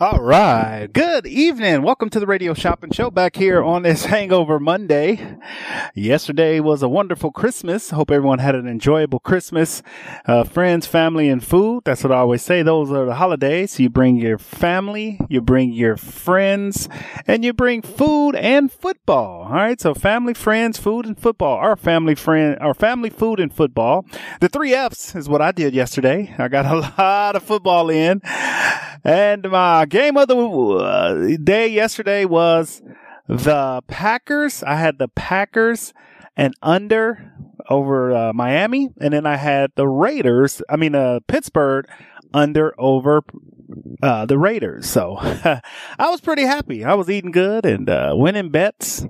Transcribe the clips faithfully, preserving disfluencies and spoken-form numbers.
All right. Good evening. Welcome to the Radio Shopping Show back here on this Hangover Monday. Yesterday was a wonderful Christmas. Hope everyone had an enjoyable Christmas. Uh, friends, family, and food. That's what I always say. Those are the holidays. You bring your family, you bring your friends, and you bring food and football. All right. So family, friends, food, and football. Our family, friend, our family, food, and football. The three F's is what I did yesterday. I got a lot of football in. And my game of the day yesterday was the Packers. I had the Packers and under over uh, Miami. And then I had the Raiders, I mean, uh, Pittsburgh under over uh, the Raiders. So I was pretty happy. I was eating good and uh, winning bets.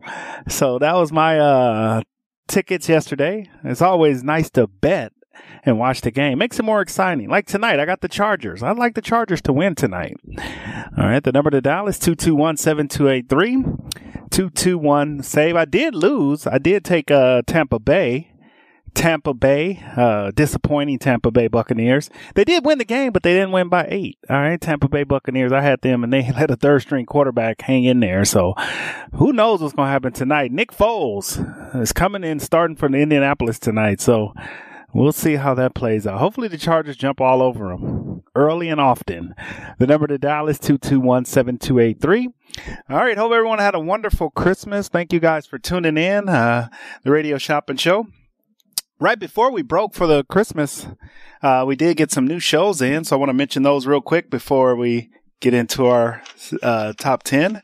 So that was my uh, tickets yesterday. It's always nice to bet and watch the game. Makes it more exciting. Like tonight, I got the Chargers. I'd like the Chargers to win tonight. All right, the number to dial is two two one, seven two eight three, two two one, SAVE. I did lose. I did take uh, Tampa Bay. Tampa Bay, uh, disappointing Tampa Bay Buccaneers. They did win the game, but they didn't win by eight. All right, Tampa Bay Buccaneers, I had them, and they let a third-string quarterback hang in there. So who knows what's going to happen tonight. Nick Foles is coming in starting from Indianapolis tonight, so we'll see how that plays out. Hopefully the Chargers jump all over them early and often. The number to dial is two two one, seven two eight three. All right. Hope everyone had a wonderful Christmas. Thank you guys for tuning in. Uh, the Radio Shopping Show. Right before we broke for the Christmas, uh, we did get some new shows in. So I want to mention those real quick before we get into our uh, top ten.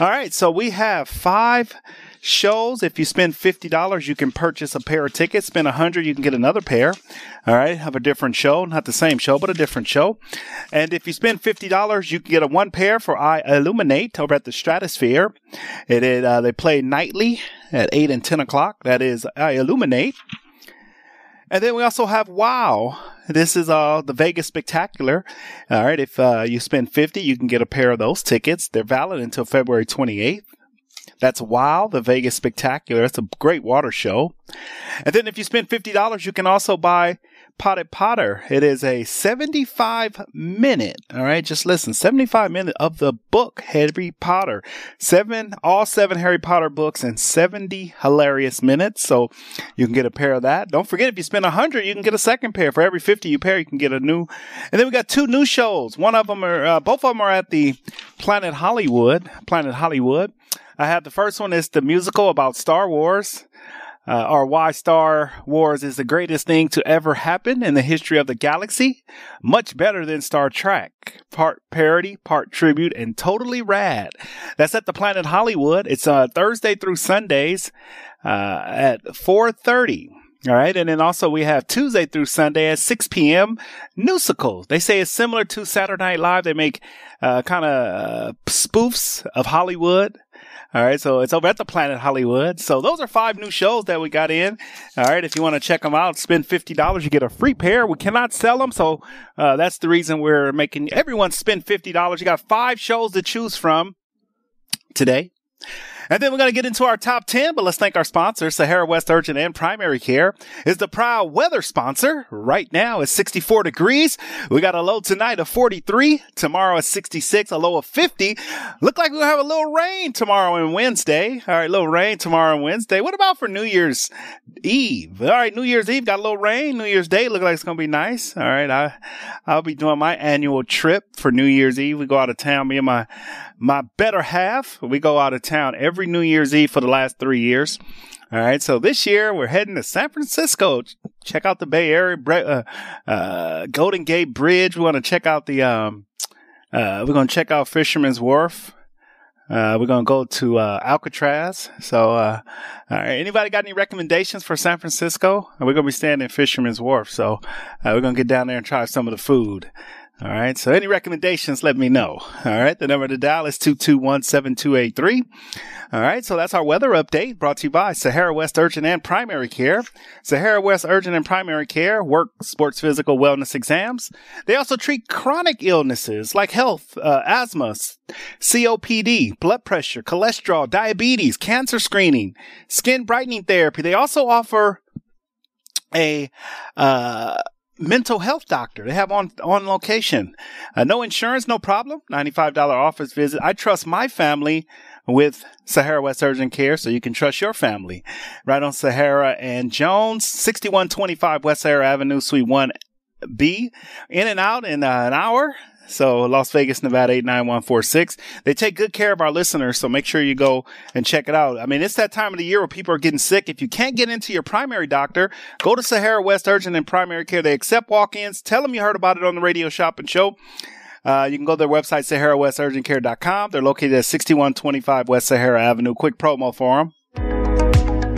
All right. So we have five shows. If you spend fifty dollars, you can purchase a pair of tickets. Spend one hundred dollars, you can get another pair. All right. Have a different show. Not the same show, but a different show. And if you spend fifty dollars, you can get a one pair for I Illuminate over at the Stratosphere. It, it uh, they play nightly at eight and ten o'clock. That is I Illuminate. And then we also have WOW. This is uh, the Vegas Spectacular. All right. If uh, you spend fifty dollars, you can get a pair of those tickets. They're valid until February twenty-eighth. That's WOW, the Vegas Spectacular. That's a great water show. And then if you spend fifty dollars, you can also buy Potted Potter. It is a seventy-five minute, all right, just listen, seventy-five minute of the book Harry Potter. Seven, all seven Harry Potter books in seventy hilarious minutes. So you can get a pair of that. Don't forget, if you spend one hundred dollars, you can get a second pair. For every fifty dollars you pair, you can get a new. And then we got two new shows. One of them are, uh, both of them are at the Planet Hollywood. Planet Hollywood. I have the first one is the musical about Star Wars. Uh, or why Star Wars is the greatest thing to ever happen in the history of the galaxy. Much better than Star Trek. Part parody, part tribute, and totally rad. That's at the Planet Hollywood. It's uh, Thursday through Sundays uh, at four thirty. All right. And then also we have Tuesday through Sunday at six p.m. Newsical. They say it's similar to Saturday Night Live. They make uh, kind of uh, spoofs of Hollywood. All right, so it's over at the Planet Hollywood. So those are five new shows that we got in. All right, if you want to check them out, spend fifty dollars, you get a free pair. We cannot sell them, so uh, that's the reason we're making everyone spend fifty dollars. You got five shows to choose from today. And then we're going to get into our top ten, but let's thank our sponsor, Sahara West Urgent and Primary Care, is the proud weather sponsor. Right now it's sixty-four degrees. We got a low tonight of forty-three. Tomorrow is sixty-six, a low of fifty. Look like we'll have a little rain tomorrow and Wednesday. All right, little rain tomorrow and Wednesday. What about for New Year's Eve? All right, New Year's Eve got a little rain. New Year's Day look like it's going to be nice. All right, I, I'll be doing my annual trip for New Year's Eve. We go out of town, me and my, my better half. We go out of town every New Year's Eve for the last three years. All right, so this year we're heading to San Francisco. Check out the Bay Area, uh, uh, Golden Gate Bridge. We want to check out the, um, uh, we're going to check out Fisherman's Wharf. Uh, we're going to go to, uh, Alcatraz. So, uh, all right. Anybody got any recommendations for San Francisco? We're going to be staying in Fisherman's Wharf. So, uh, we're going to get down there and try some of the food. All right. So, any recommendations, let me know. All right. The number to dial is two two one, seven two eight three. All right. So, that's our weather update brought to you by Sahara West Urgent and Primary Care. Sahara West Urgent and Primary Care work sports physical wellness exams. They also treat chronic illnesses like health, uh, asthma, C O P D, blood pressure, cholesterol, diabetes, cancer screening, skin brightening therapy. They also offer a uh mental health doctor. They have on on location. Uh, no insurance, no problem. ninety-five dollars office visit. I trust my family with Sahara West Urgent Care, so you can trust your family. Right on Sahara and Jones, sixty-one twenty-five West Sahara Avenue, Suite one B. In and out in uh, an hour. So Las Vegas, Nevada, eight nine one four six. They take good care of our listeners, so make sure you go and check it out. I mean, it's that time of the year where people are getting sick. If you can't get into your primary doctor, go to Sahara West Urgent and Primary Care. They accept walk-ins. Tell them you heard about it on the radio shopping show. Uh, you can go to their website, sahara west urgent care dot com. They're located at sixty-one twenty-five West Sahara Avenue. Quick promo for them.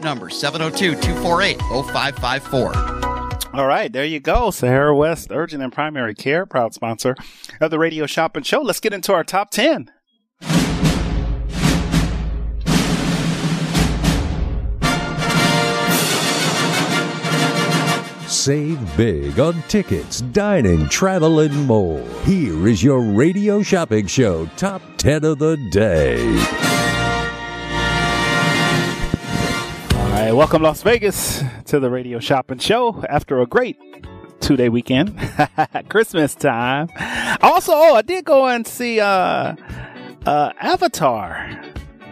number, seven oh two, two four eight, oh five five four. All right, there you go. Sahara West Urgent and Primary Care, proud sponsor of the Radio Shopping Show. Let's get into our top ten. Save big on tickets, dining, travel, and more. Here is your Radio Shopping Show top ten of the day. All right, welcome Las Vegas to the Radio Shopping Show after a great two-day weekend, Christmas time. Also, oh, I did go and see uh, uh, Avatar.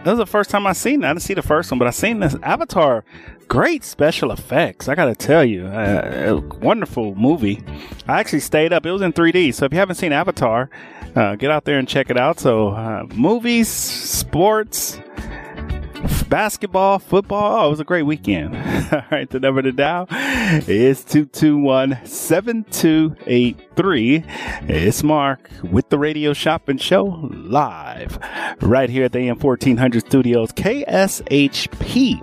That was the first time I seen that. I didn't see the first one, but I seen this Avatar. Great special effects, I gotta tell you. Uh, wonderful movie. I actually stayed up. It was in three D, so if you haven't seen Avatar, uh, get out there and check it out. So, uh, movies, sports, basketball, football. Oh, it was a great weekend. All right, the number to dial is two two one, seven two eight three. It's Mark with the Radio Shopping Show live right here at the A M fourteen hundred Studios, K S H P.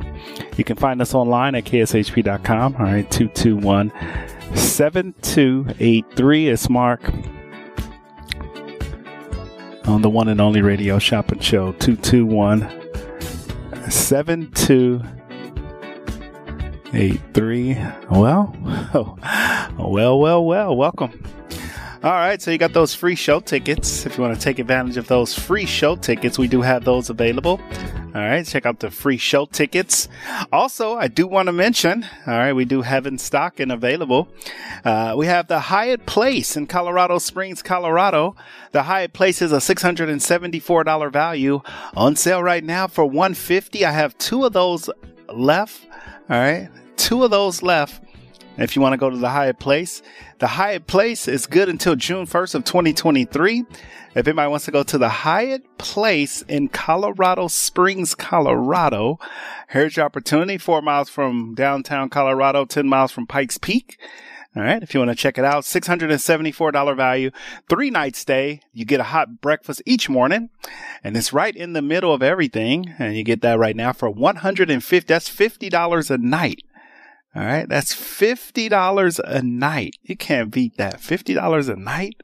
You can find us online at K S H P dot com. All right, two two one, seven two eight three. It's Mark on the one and only Radio Shopping Show, two two one, seven two eight three. Well, well, well, well, welcome. All right, so you got those free show tickets. If you want to take advantage of those free show tickets, we do have those available. All right, check out the free show tickets. Also, I do want to mention, all right, we do have in stock and available. Uh, we have the Hyatt Place in Colorado Springs, Colorado. The Hyatt Place is a six hundred seventy-four dollars value on sale right now for one hundred fifty dollars. I have two of those left. All right, two of those left. If you want to go to the Hyatt Place, the Hyatt Place is good until June first of twenty twenty-three. If anybody wants to go to the Hyatt Place in Colorado Springs, Colorado, here's your opportunity. Four miles from downtown Colorado, ten miles from Pikes Peak. All right. If you want to check it out, six hundred seventy-four dollars value, three night stay. You get a hot breakfast each morning, and it's right in the middle of everything. And you get that right now for one hundred fifty dollars. That's fifty dollars a night. All right. That's fifty dollars a night. You can't beat that. fifty dollars a night.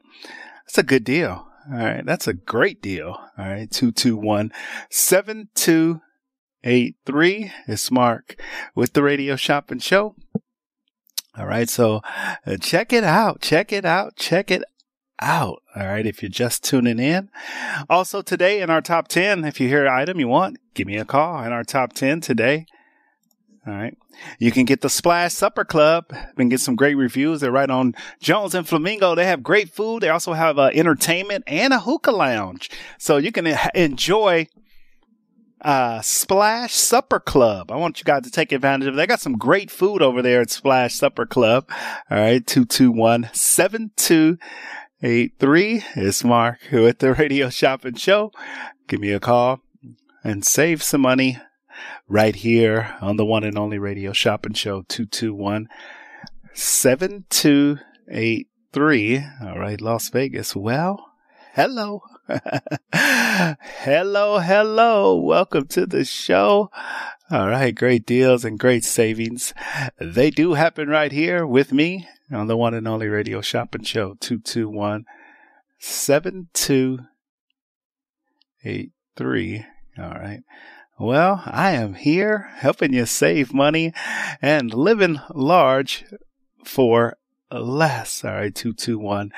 That's a good deal. All right. That's a great deal. All right. two two one, seven two eight three. It's Mark with the Radio Shopping Show. All right, so uh, check it out, check it out, check it out. All right, if you're just tuning in. Also today in our top ten, if you hear an item you want, give me a call in our top ten today. All right, you can get the Splash Supper Club and get some great reviews. They're right on Jones and Flamingo. They have great food. They also have uh, entertainment and a hookah lounge. So you can enjoy Uh, Splash Supper Club. I want you guys to take advantage of it. They got some great food over there at Splash Supper Club. All right. two two one, seven two eight three. It's Mark with the Radio Shopping Show. Give me a call and save some money right here on the one and only Radio Shopping Show. two two one, seven two eight three. All right. Las Vegas. Well, hello. hello, hello. Welcome to the show. All right. Great deals and great savings. They do happen right here with me on the one and only Radio Shopping Show. two two one, seven two eight three. All right. Well, I am here helping you save money and living large for less. All right. two two one,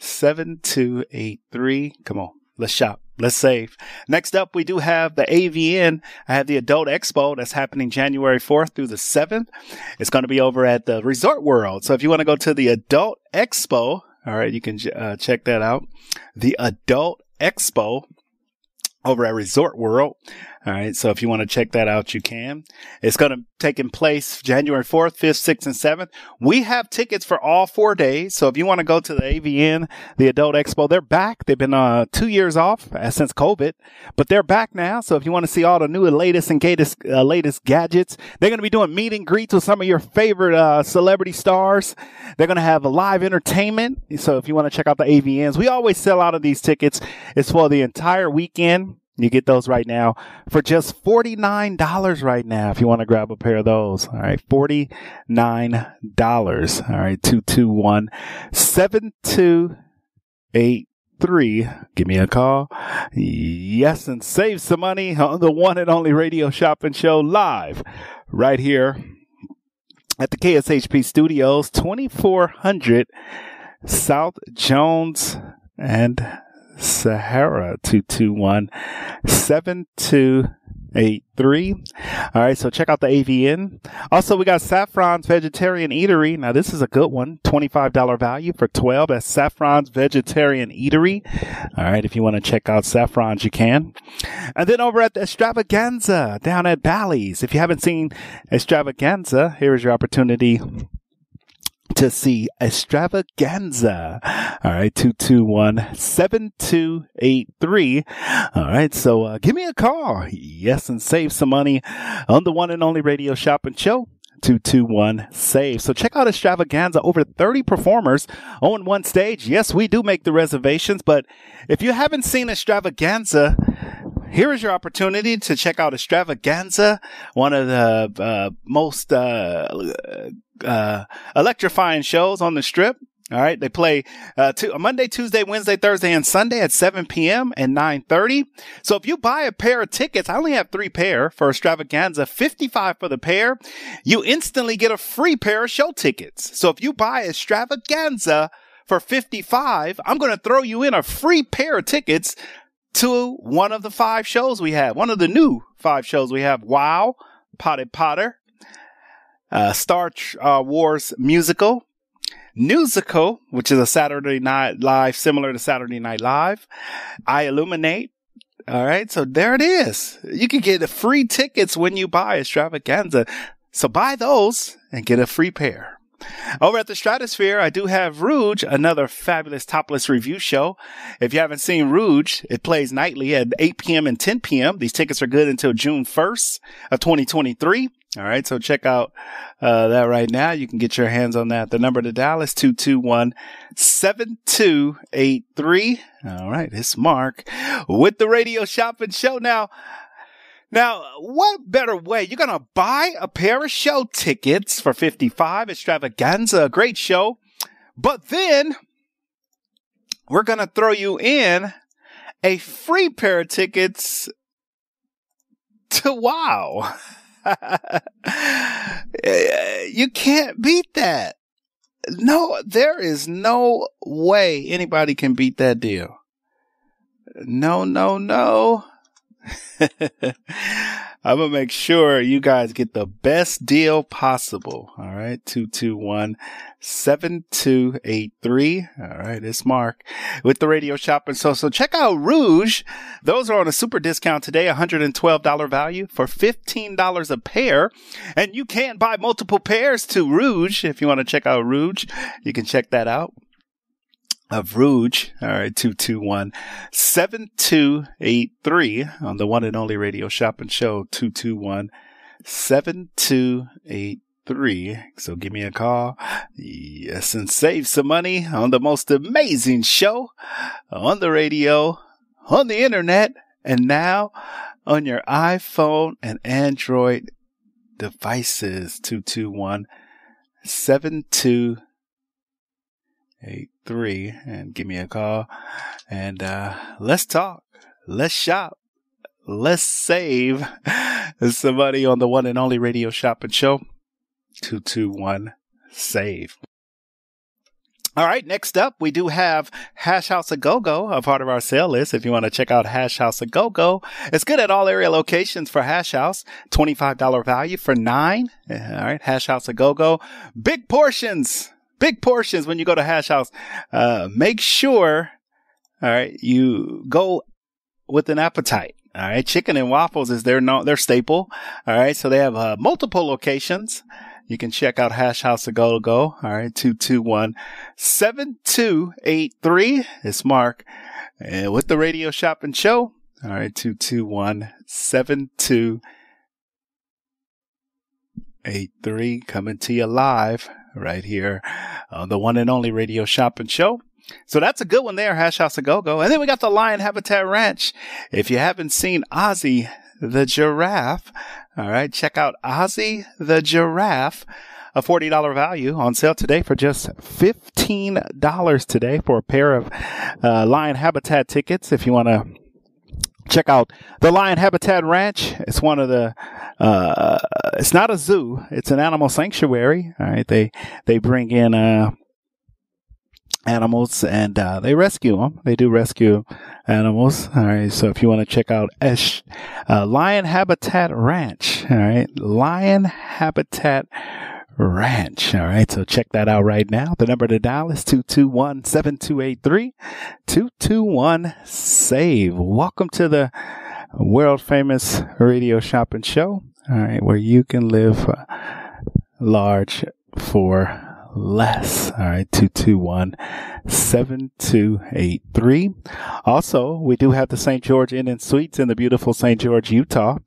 seven two eight three. Come on. Let's shop. Let's save. Next up, we do have the A V N. I have the Adult Expo that's happening January fourth through the seventh. It's going to be over at the Resort World. So if you want to go to the Adult Expo, all right, you can uh, check that out. The Adult Expo over at Resort World. All right. So if you want to check that out, you can. It's going to take in place January fourth, fifth, sixth, and seventh. We have tickets for all four days. So if you want to go to the A V N, the Adult Expo, they're back. They've been uh, two years off uh, since COVID, but they're back now. So if you want to see all the new and latest and gatest, uh, latest gadgets, they're going to be doing meet and greets with some of your favorite uh, celebrity stars. They're going to have a live entertainment. So if you want to check out the A V Ns, we always sell out of these tickets. It's for the entire weekend. You get those right now for just forty-nine dollars right now if you want to grab a pair of those. All right, forty-nine dollars. All right, two two one, seven two eight three. Give me a call. Yes, and save some money on the one and only Radio Shopping Show live right here at the K S H P Studios, twenty-four hundred South Jones and Sahara. Two two one, seven two eight three. All right, so check out the A V N. Also, we got Saffron's Vegetarian Eatery. Now, this is a good one. twenty-five dollars value for twelve dollars. That's Saffron's Vegetarian Eatery. All right, if you want to check out Saffron's, you can. And then over at the Extravaganza down at Bally's. If you haven't seen Extravaganza, here is your opportunity to see Extravaganza. All right, two two one, seven two eight three. All right, so uh, give me a call. Yes, and save some money on the one and only Radio Shopping Show. two two one, save. So check out Extravaganza. Over thirty performers on one stage. Yes, we do make the reservations, but if you haven't seen Extravaganza, here is your opportunity to check out Extravaganza, one of the uh, most uh, uh, electrifying shows on the Strip. All right. They play uh, two, Monday, Tuesday, Wednesday, Thursday, and Sunday at seven p.m. and nine thirty. So if you buy a pair of tickets, I only have three pair for Extravaganza, fifty-five for the pair. You instantly get a free pair of show tickets. So if you buy Extravaganza for fifty-five, I'm going to throw you in a free pair of tickets to one of the five shows we have, one of the new five shows we have. WOW, Potted Potter, uh, Star uh, Wars Musical, Newsical, which is a Saturday Night Live, similar to Saturday Night Live, I Illuminate. All right, so there it is. You can get free tickets when you buy Extravaganza. So buy those and get a free pair. Over at the Stratosphere, I do have Rouge, another fabulous topless review show. If you haven't seen Rouge, it plays nightly at eight p.m. and ten p.m. These tickets are good until June first of twenty twenty-three. All right, so check out uh, that right now. You can get your hands on that. The number to dial is two two one, seven two eight three. All right, it's Mark with the Radio Shopping Show. Now, now, what better way? You're going to buy a pair of show tickets for fifty-five Extravaganza, a great show. But then we're going to throw you in a free pair of tickets to WOW. You can't beat that. No, there is no way anybody can beat that deal. No, no, no. I'm going to make sure you guys get the best deal possible. All right. two two one, seven two eight three. All right. It's Mark with the Radio Shopping. So, so check out Rouge. Those are on a super discount today. one hundred twelve dollars value for fifteen dollars a pair. And you can buy multiple pairs to Rouge. If you want to check out Rouge, you can check that out. Of Rouge, all right, two two one, seven two eight three on the one and only Radio Shopping Show, two two one, seven two eight three. So give me a call, yes, and save some money on the most amazing show on the radio, on the internet, and now on your iPhone and Android devices, two two one, seven two eight three, and give me a call, and uh let's talk, let's shop, let's save somebody on the one and only Radio Shopping Show. Two two one save. All right, next up, we do have Hash House A Go Go, a part of our sale list. If you want to check out Hash House A Go Go, it's good at all area locations for Hash House. twenty-five dollars value for nine. All right, Hash House A Go Go, big portions. Big portions when you go to Hash House. Uh, make sure, all right, you go with an appetite. All right, chicken and waffles is their no, their staple. All right, so they have uh, multiple locations. You can check out Hash House A Go Go. All right, two two one, seven two eight three. It's Mark and with the Radio Shopping Show. All right, two two one, seven two eight three, coming to you live right here on the one and only Radio Shopping Show. So that's a good one there, Hash House A Go Go. And then we got the Lion Habitat Ranch. If you haven't seen Ozzy the Giraffe, all right, check out Ozzy the Giraffe, a forty dollars value on sale today for just fifteen dollars today for a pair of uh, Lion Habitat tickets. If you want to check out the Lion Habitat Ranch. It's one of the, uh, it's not a zoo. It's an animal sanctuary. All right. They, they bring in, uh, animals and, uh, they rescue them. They do rescue animals. All right. So if you want to check out Esh, uh, Lion Habitat Ranch. All right. Lion Habitat Ranch. All right. So check that out right now. The number to dial is two two one, seven two eight three, two two one save. Welcome to the world famous Radio Shopping Show. All right. Where you can live large for less. All right. two two one, seven two eight three. Also, we do have the Saint George Inn and Suites in the beautiful Saint George, Utah.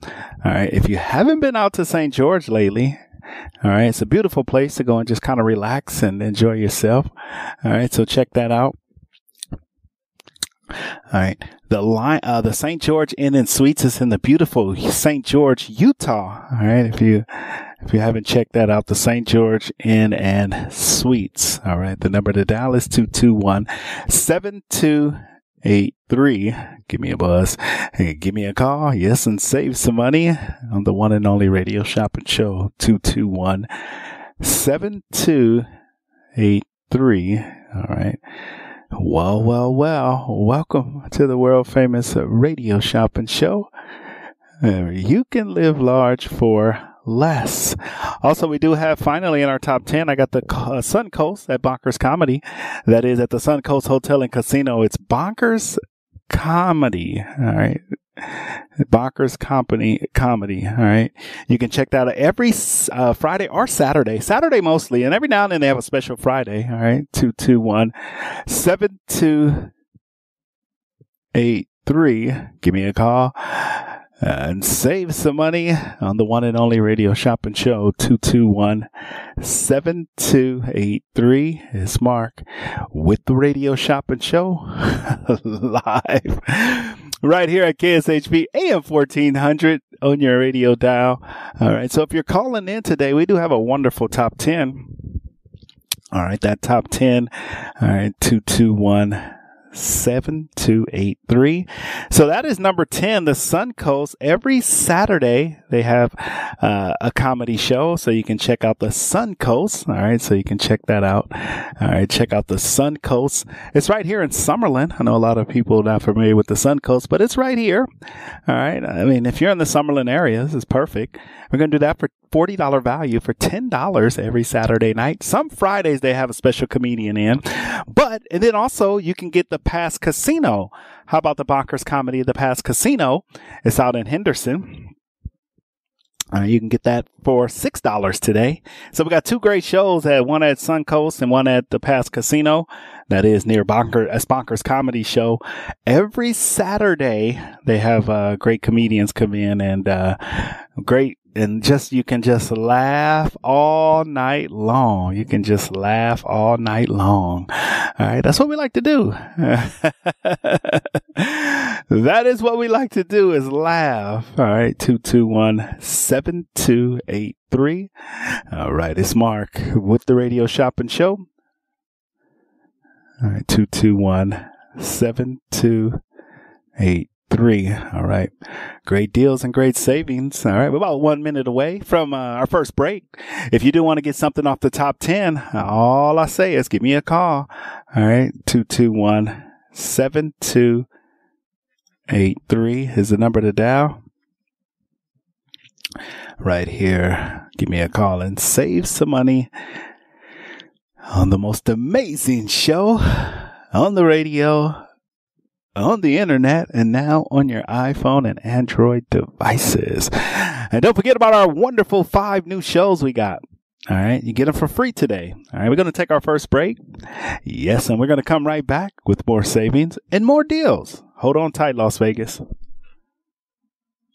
All right. If you haven't been out to Saint George lately, all right, it's a beautiful place to go and just kind of relax and enjoy yourself. All right, so check that out. All right, the line, uh, the Saint George Inn and Suites is in the beautiful Saint George, Utah. All right, if you if you haven't checked that out, the Saint George Inn and Suites. All right, the number to dial is two two one, seven two eight three. Give me a buzz. Hey, give me a call. Yes, and save some money on the one and only Radio Shopping Show. two two one, seven two eight three. All right. Well, well, well. Welcome to the world famous Radio Shopping Show. You can live large for less. Also, we do have finally in our top ten, I got the uh, Sun Coast at Bonkers Comedy. That is at the Sun Coast Hotel and Casino. It's Bonkers Comedy. All right. Bonkers Company Comedy. All right. You can check that out every uh, Friday or Saturday. Saturday mostly. And every now and then they have a special Friday. All right. two two one, seven two eight three. Give me a call. and save some money on the one and only radio shopping show. Two two one, seven two eight three is Mark with the radio shopping show live right here at K S H B A M fourteen hundred on your radio dial. All right, so if you're calling in today, we do have a wonderful top ten. All right, that top ten. All right, two two one, seven two eight three. So that is number ten, the Sun Coast. Every Saturday they have uh, a comedy show, so you can check out the Sun Coast. All right, so you can check that out. All right, check out the Sun Coast. It's right here in Summerlin. I know a lot of people are not familiar with the Sun Coast, but it's right here. All right, I mean, if you're in the Summerlin area, this is perfect. We're going to do that for forty dollars value for ten dollars every Saturday night. Some Fridays they have a special comedian in, but and then also you can get the Pass Casino. How about the Bonkers Comedy? The Pass Casino is out in Henderson. Uh, you can get that for six dollars today. So we got two great shows, at one at Sun Coast and one at the Pass Casino. That is near Bonkers, a Bonkers Comedy Show. Every Saturday they have uh, great comedians come in and uh, great. And just, you can just laugh all night long. You can just laugh all night long. All right. That's what we like to do. That is what we like to do, is laugh. All right. two two one, seven two eight three. All right. It's Mark with the radio shopping show. All right. two two one, seven two eight three. Three. All right. Great deals and great savings. All right. We're about one minute away from uh, our first break. If you do want to get something off the top ten, all I say is give me a call. All right. two two one, seven two eight three is the number to dial. Right here. Give me a call and save some money on the most amazing show on the radio, on the internet, and now on your iPhone and Android devices. And don't forget about our wonderful five new shows we got. All right. You get them for free today. All right. We're going to take our first break. Yes. And we're going to come right back with more savings and more deals. Hold on tight, Las Vegas.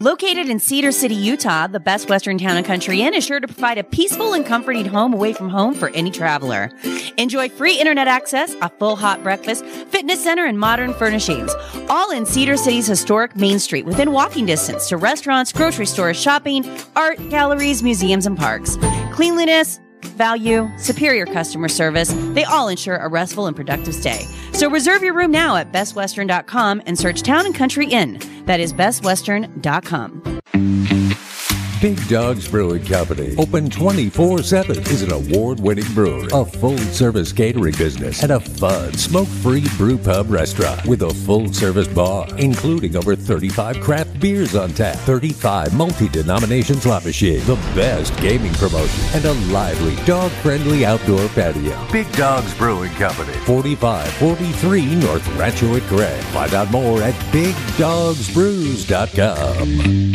Located in Cedar City, Utah, the Best Western Town and Country Inn is sure to provide a peaceful and comforting home away from home for any traveler. Enjoy free internet access, a full hot breakfast, fitness center, and modern furnishings, all in Cedar City's historic Main Street, within walking distance to restaurants, grocery stores, shopping, art galleries, museums, and parks. Cleanliness, value, superior customer service, they all ensure a restful and productive stay. So reserve your room now at best western dot com and search Town and Country Inn. That is best western dot com. Big Dogs Brewing Company, open twenty-four seven, is an award-winning brewery, a full-service catering business, and a fun, smoke-free brew pub restaurant with a full-service bar, including over thirty-five craft beers on tap, thirty-five multi-denomination slot machines, the best gaming promotion, and a lively, dog-friendly outdoor patio. Big Dogs Brewing Company, forty-five forty-three North Rancho at Gray. Find out more at big dogs brews dot com.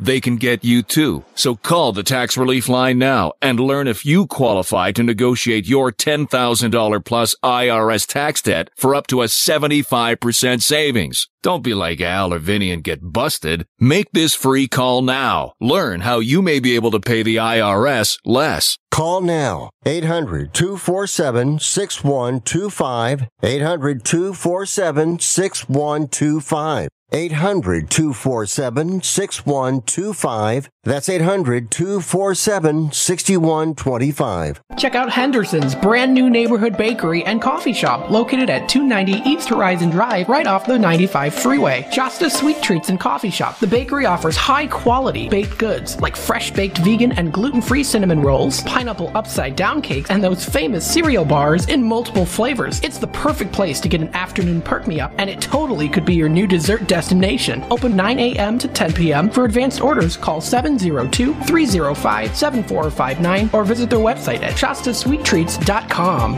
They can get you too. So call the tax relief line now and learn if you qualify to negotiate your ten thousand dollars plus I R S tax debt for up to a seventy-five percent savings. Don't be like Al or Vinny and get busted. Make this free call now. Learn how you may be able to pay the I R S less. Call now. eight hundred, two four seven, six one two five. eight hundred, two four seven, six one two five. eight hundred, two four seven, six one two five. That's eight hundred, two four seven, six one two five. Check out Henderson's brand new neighborhood bakery and coffee shop located at two ninety East Horizon Drive right off the ninety-five freeway. Shasta Sweet Treats and Coffee Shop. The bakery offers high quality baked goods like fresh baked vegan and gluten-free cinnamon rolls, pineapple upside down cakes, and those famous cereal bars in multiple flavors. It's the perfect place to get an afternoon perk-me-up, and it totally could be your new dessert destination. Open nine a.m. to ten p.m. For advanced orders, call seven oh two, three oh five, seven four five nine or visit their website at shasta sweet treats dot com.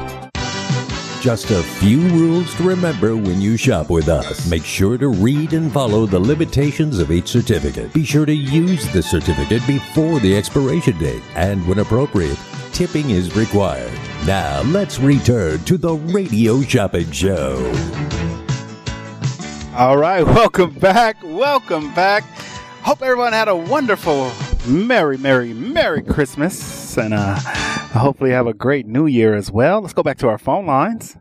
Just a few rules to remember when you shop with us. Make sure to read and follow the limitations of each certificate. Be sure to use the certificate before the expiration date, and when appropriate, tipping is required. Now, let's return to the Radio Shopping Show. All right, welcome back. Welcome back. Hope everyone had a wonderful, merry, merry, merry Christmas, and uh, hopefully have a great New Year as well. Let's go back to our phone lines.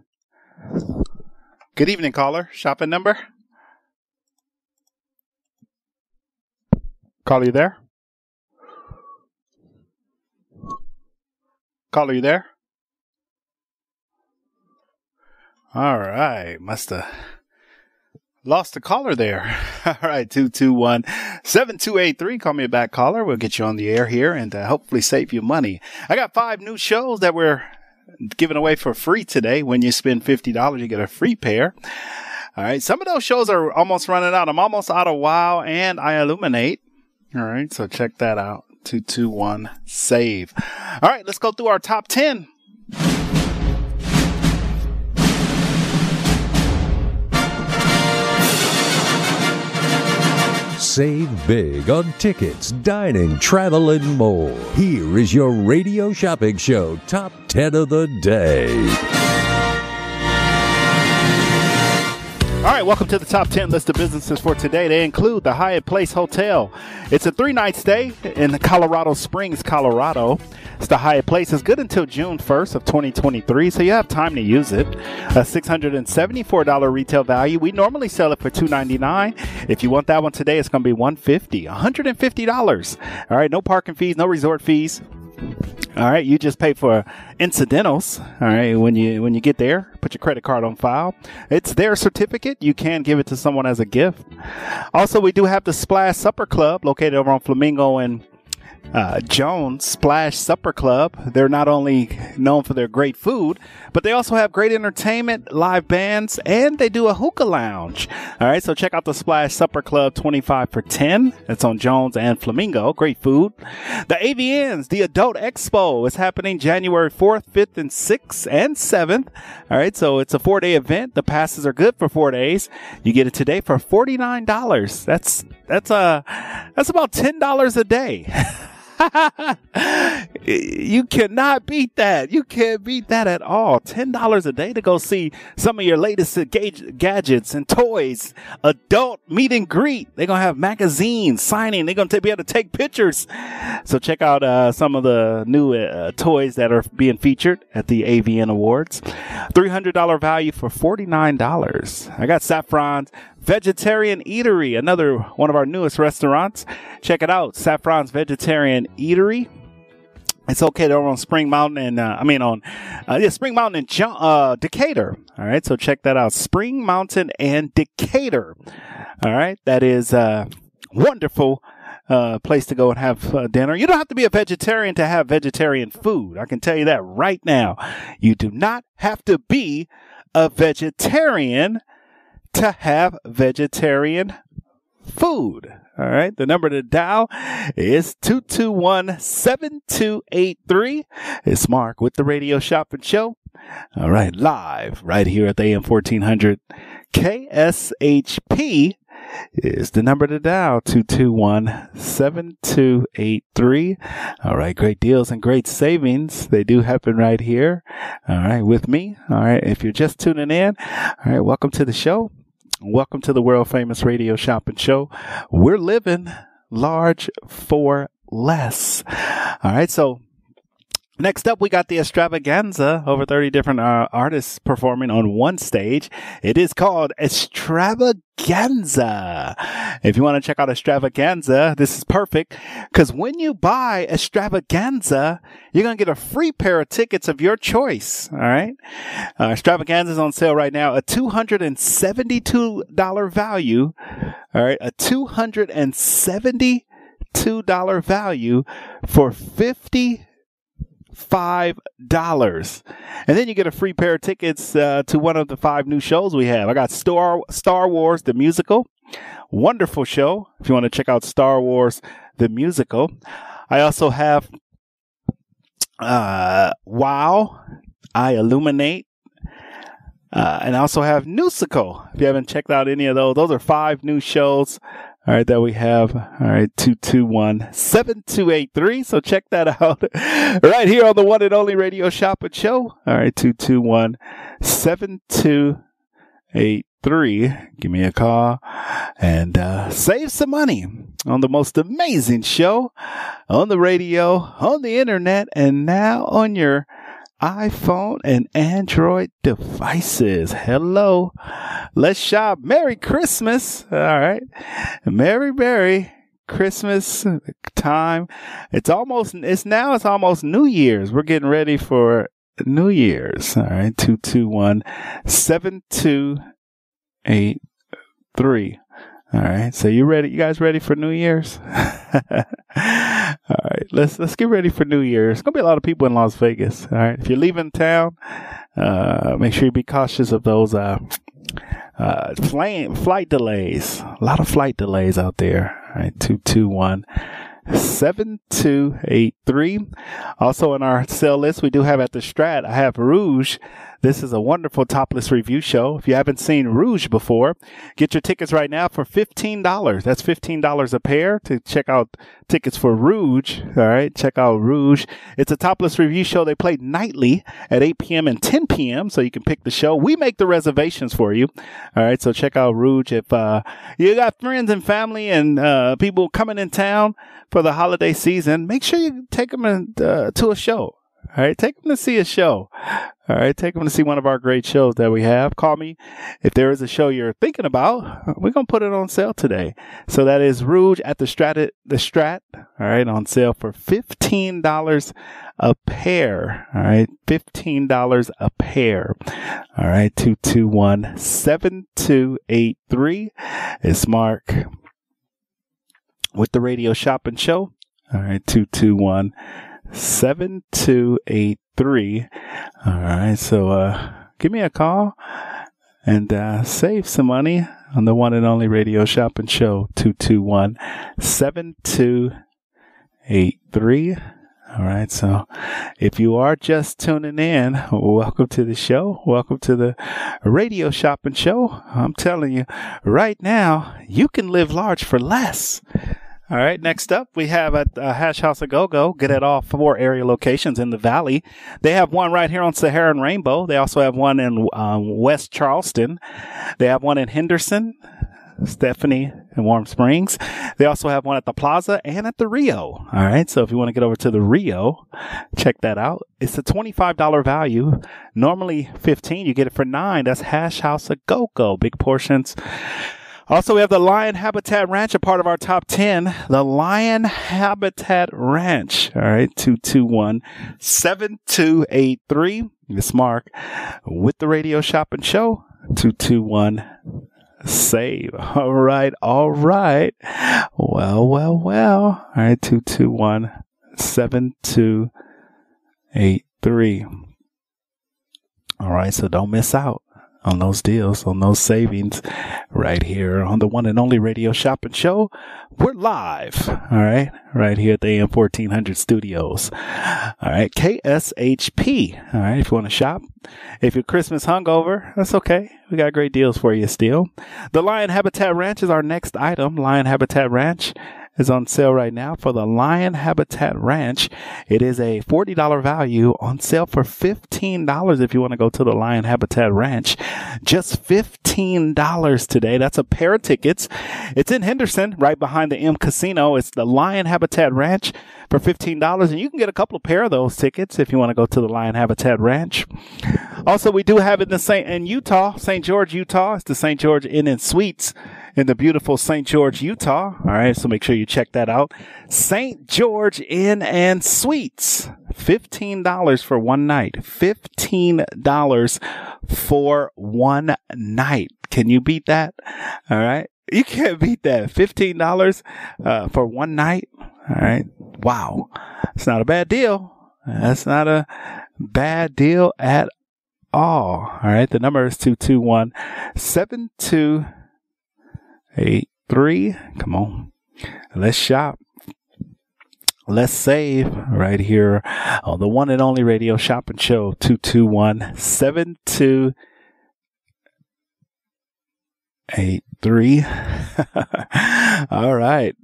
Good evening, caller. Shopping number. Caller, you there? Caller, you there? All right, musta. Lost the caller there. All right, two two one, seven two eight three. Call me a back caller. We'll get you on the air here and uh, hopefully save you money. I got five new shows that we're giving away for free today. When you spend fifty dollars, you get a free pair. All right, some of those shows are almost running out. I'm almost out of WOW and I Illuminate. All right, so check that out. two two one, save. All right, let's go through our top ten. Save big on tickets, dining, travel, and more. Here is your Radio Shopping Show Top ten of the Day. All right, welcome to the Top ten list of businesses for today. They include the Hyatt Place Hotel. It's a three-night stay in Colorado Springs, Colorado. It's the Hyatt Place. It's good until June first of twenty twenty-three, so you have time to use it. A six hundred seventy-four dollars retail value. We normally sell it for two ninety-nine dollars. If you want that one today, it's going to be one fifty, one hundred fifty dollars. All right, no parking fees, no resort fees. All right, you just pay for incidentals. All right, when you when you get there, put your credit card on file. It's their certificate. You can give it to someone as a gift. Also, we do have the Splash Supper Club located over on Flamingo and Uh, Jones Splash Supper Club. They're not only known for their great food, but they also have great entertainment, live bands, and they do a hookah lounge. All right, so check out the Splash Supper Club, twenty-five for ten. That's on Jones and Flamingo. Great food. The A V N's, the Adult Expo, is happening January fourth, fifth, and sixth, and seventh. All right, so it's a four-day event. The passes are good for four days. You get it today for forty-nine dollars. That's that's uh, that's about ten dollars a day. You cannot beat that. You can't beat that at all. ten dollars a day to go see some of your latest gauge- gadgets and toys. Adult meet and greet. They're going to have magazines, signing. They're going to be able to take pictures. So check out uh, some of the new uh, toys that are being featured at the A V N Awards. three hundred dollars value for forty-nine dollars. I got Saffron's Vegetarian Eatery, another one of our newest restaurants. Check it out, Saffron's Vegetarian Eatery. It's okay. They're over on Spring Mountain and uh, I mean on uh, yeah, Spring Mountain and uh, Decatur. All right, so check that out, Spring Mountain and Decatur. All right, that is a wonderful uh, place to go and have uh, dinner. You don't have to be a vegetarian to have vegetarian food. I can tell you that right now. You do not have to be a vegetarian to have vegetarian food. All right. The number to dial is two two one, seven two eight three. It's Mark with the Radio Shopping Show. All right. Live right here at the A M fourteen hundred. K S H P is the number to dial, two two one, seven two eight three. All right. Great deals and great savings. They do happen right here. All right. With me. All right. If you're just tuning in. All right. Welcome to the show. Welcome to the world-famous Radio Shopping Show. We're living large for less. All right, so Next up, we got the Extravaganza, over thirty different uh, artists performing on one stage. It is called Extravaganza. If you want to check out Extravaganza, this is perfect because when you buy Extravaganza, you're going to get a free pair of tickets of your choice. All right. Uh, Extravaganza is on sale right now, a two hundred seventy-two dollars value. All right. A two hundred seventy-two dollars value for fifty dollars. five dollars, and then you get a free pair of tickets uh, to one of the five new shows we have. I got Star Star Wars the Musical, wonderful show. If you want to check out Star Wars the Musical, I also have uh, WOW, I Illuminate, uh, and I also have Newsical. If you haven't checked out any of those, those are five new shows. All right, that we have, all right, two two one, seven two eight three. So check that out right here on the one and only Radio Shop and Show. All right, two two one, seven two eight three. Give me a call and uh, save some money on the most amazing show on the radio, on the internet, and now on your iPhone and Android devices. Hello. Let's shop. Merry Christmas. All right. Merry, Merry Christmas time. It's almost, it's now, it's almost New Year's. We're getting ready for New Year's. All right. two two one, seven two eight three. All right. So you ready? You guys ready for New Year's? All right, let's let's get ready for New Year's. It's gonna be a lot of people in Las Vegas. All right, if you're leaving town, uh, make sure you be cautious of those uh, uh, flame, flight delays. A lot of flight delays out there. All right, two two one seven two eight three. Also, in our sale list, we do have at the Strat. I have Rouge. This is a wonderful topless review show. If you haven't seen Rouge before, get your tickets right now for fifteen dollars. That's fifteen dollars a pair to check out tickets for Rouge. All right, check out Rouge. It's a topless review show. They play nightly at eight p.m. and ten p.m., so you can pick the show. We make the reservations for you. All right, so check out Rouge. If uh, you got friends and family and uh, people coming in town for the holiday season, make sure you take them in, uh, to a show. All right, take them to see a show. All right, take them to see one of our great shows that we have. Call me if there is a show you're thinking about. We're going to put it on sale today. So that is Rouge at the Strat, the Strat. All right, on sale for fifteen dollars a pair. All right, fifteen dollars a pair. All right, two two one, seven two eight three. It's Mark with the Radio Shop and Show. All right, two two one, seven two eight three. Seven two eight three. All right, so uh, give me a call and uh, save some money on the one and only Radio Shop and Show. Two two one seven two eight three. All right, so if you are just tuning in, welcome to the show. Welcome to the Radio Shop and Show. I'm telling you, right now you can live large for less. All right, next up, we have at uh, Hash House A Go Go. Get at all four area locations in the Valley. They have one right here on Sahara and Rainbow. They also have one in um, West Charleston. They have one in Henderson, Stephanie, and Warm Springs. They also have one at the Plaza and at the Rio. All right, so if you want to get over to the Rio, check that out. It's a twenty-five dollars value. Normally fifteen dollars, you get it for nine dollars. That's Hash House A Go Go. Big portions. Also, we have the Lion Habitat Ranch, a part of our top ten. The Lion Habitat Ranch. All right, two two one, seven two eight three. Miss Mark with the Radio Shop and Show. two two one, save. All right, all right. Well, well, well. All right, two two one, seven two eight three. All right, so don't miss out on those deals, on those savings, right here on the one and only Radio Shop and Show. We're live, all right, right here at the A M fourteen hundred studios. All right, K S H P, all right, if you want to shop. If you're Christmas hungover, that's okay. We got great deals for you still. The Lion Habitat Ranch is our next item. Lion Habitat Ranch is on sale right now for the Lion Habitat Ranch. It is a forty dollars value on sale for fifteen dollars if you want to go to the Lion Habitat Ranch. Just fifteen dollars. fifteen dollars today. That's a pair of tickets. It's in Henderson, right behind the M Casino. It's the Lion Habitat Ranch for fifteen dollars. And you can get a couple of pair of those tickets if you want to go to the Lion Habitat Ranch. Also, we do have it in the Saint in Utah, Saint George, Utah. It's the Saint George Inn and Suites in the beautiful Saint George, Utah. All right, so make sure you check that out. Saint George Inn and Suites, fifteen dollars for one night. fifteen dollars for one night. Can you beat that? All right. You can't beat that. fifteen dollars uh, for one night. All right. Wow. It's not a bad deal. That's not a bad deal at all. All right. The number is two two one, seven two eight three. Come on. Let's shop. Let's save right here on the one and only radio shopping show, two two one, seven two eight three. All right.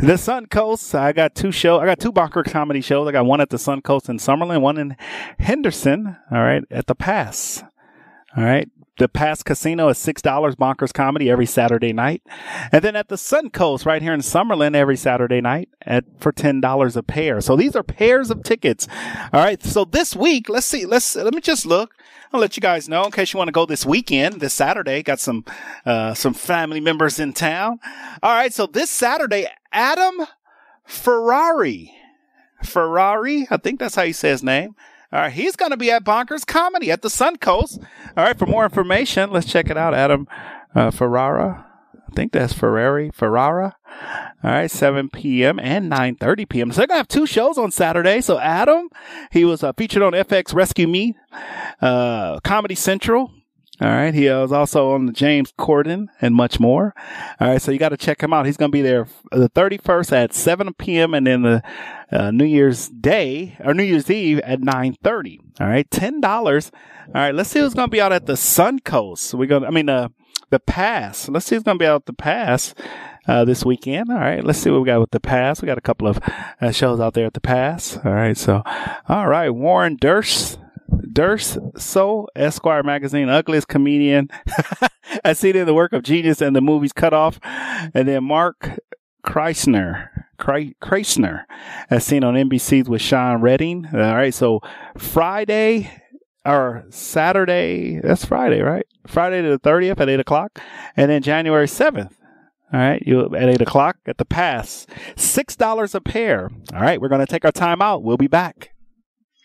The Sun Coast. I got two show. I got two Bonkers comedy shows. I got one at the Sun Coast in Summerlin, one in Henderson. All right. At the Pass. All right. The Pass Casino is six dollars, Bonkers Comedy, every Saturday night. And then at the Sun Coast, right here in Summerlin, every Saturday night at for ten dollars a pair. So these are pairs of tickets. All right. So this week, let's see. Let's let me just look. I'll let you guys know in case you want to go this weekend, this Saturday. Got some uh, some family members in town. All right. So this Saturday, Adam Ferrari. Ferrari, I think that's how you say his name. All right, he's going to be at Bonkers Comedy at the Sun Coast. All right, for more information, let's check it out. Adam uh, Ferrara. I think that's Ferrari. Ferrara. All right, seven p.m. and nine thirty p.m. So they're going to have two shows on Saturday. So Adam, he was uh, featured on F X Rescue Me, uh, Comedy Central. All right, he was also on the James Corden and much more. All right, so you got to check him out. He's going to be there the thirty-first at seven p.m. and then the uh, New Year's Day or New Year's Eve at nine thirty. All right, ten dollars. All right, let's see who's going to be out at the Sun Coast. We're going to, I mean, uh, the Pass. Let's see who's going to be out at the Pass uh, this weekend. All right, let's see what we got with the Pass. We got a couple of uh, shows out there at the Pass. All right, so, all right, Warren Durst. Durst So, Esquire magazine, ugliest comedian. I see it in the work of genius and the movies Cut Off. And then Mark Kreisner, Kreisner, as seen on N B C's with Sean Redding. All right. So Friday or Saturday, that's Friday, right? Friday the thirtieth at eight o'clock. And then January seventh. All right, you at eight o'clock at the Pass, six dollars a pair. All right. We're going to take our time out. We'll be back.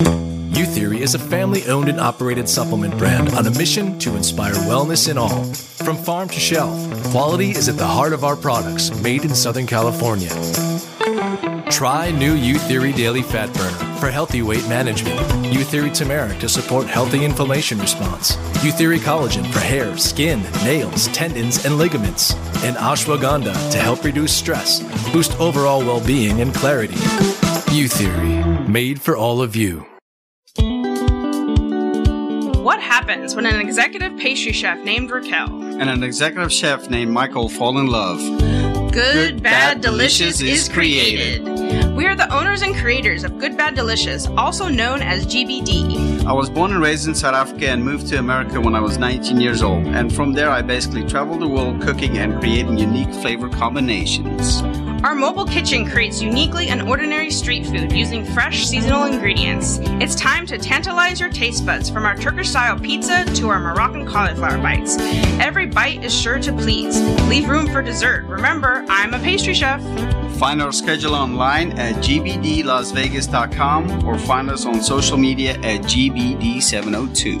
U-Theory is a family-owned and operated supplement brand on a mission to inspire wellness in all. From farm to shelf, quality is at the heart of our products, made in Southern California. Try new U-Theory Daily Fat Burner for healthy weight management. U-Theory Turmeric to support healthy inflammation response. U-Theory Collagen for hair, skin, nails, tendons, and ligaments. And Ashwagandha to help reduce stress, boost overall well-being and clarity. U-Theory, made for all of you. What happens when an executive pastry chef named Raquel and an executive chef named Michael fall in love? Good, Good bad, bad, delicious, delicious is created. Is created. We are the owners and creators of Good Bad Delicious, also known as G B D. I was born and raised in South Africa and moved to America when I was nineteen years old. And from there, I basically traveled the world cooking and creating unique flavor combinations. Our mobile kitchen creates uniquely and ordinary street food using fresh, seasonal ingredients. It's time to tantalize your taste buds from our Turkish-style pizza to our Moroccan cauliflower bites. Every bite is sure to please. Leave room for dessert. Remember, I'm a pastry chef. Find our schedule online at G B D Las Vegas dot com or find us on social media at G B D seven oh two.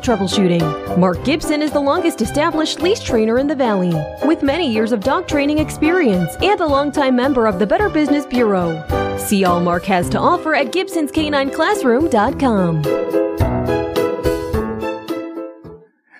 troubleshooting. Mark Gibson is the longest established leash trainer in the Valley, with many years of dog training experience and a longtime member of the Better Business Bureau. See all Mark has to offer at Gibson's Canine Classroom dot com.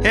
Hey,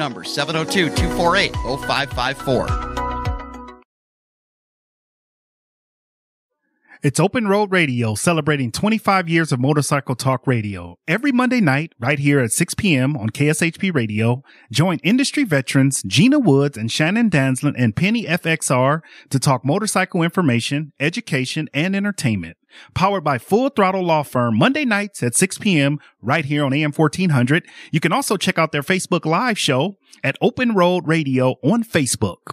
number, seven oh two, two four eight, oh five five four. It's Open Road Radio, celebrating twenty-five years of motorcycle talk radio. Every Monday night, right here at six p.m. on K S H P Radio, join industry veterans Gina Woods and Shannon Danslin and Penny F X R to talk motorcycle information, education, and entertainment. Powered by Full Throttle Law Firm, Monday nights at six p.m. right here on A M fourteen hundred. You can also check out their Facebook Live show at Open Road Radio on Facebook.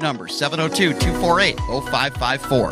number, seven oh two, two four eight, oh five five four.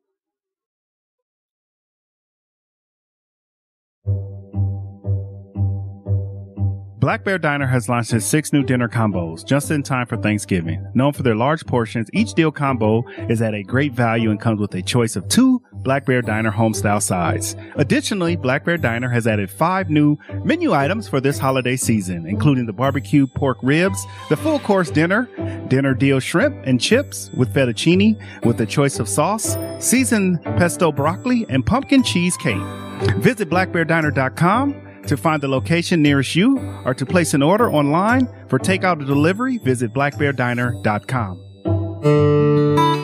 Black Bear Diner has launched its six new dinner combos just in time for Thanksgiving. Known for their large portions, each deal combo is at a great value and comes with a choice of two Black Bear Diner homestyle sides. Additionally, Black Bear Diner has added five new menu items for this holiday season, including the barbecue pork ribs, the full course dinner, dinner deal shrimp and chips with fettuccine with a choice of sauce, seasoned pesto broccoli, and pumpkin cheesecake. Visit black bear diner dot com. to find the location nearest you or to place an order online for takeout or delivery, visit black bear diner dot com.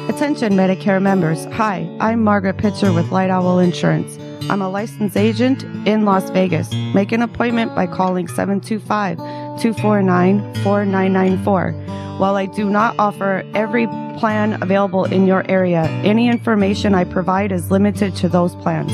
Attention Medicare members. Hi, I'm Margaret Pitcher with Light Owl Insurance. I'm a licensed agent in Las Vegas. Make an appointment by calling seven two five, two four nine, four nine nine four. While I do not offer every plan available in your area, any information I provide is limited to those plans.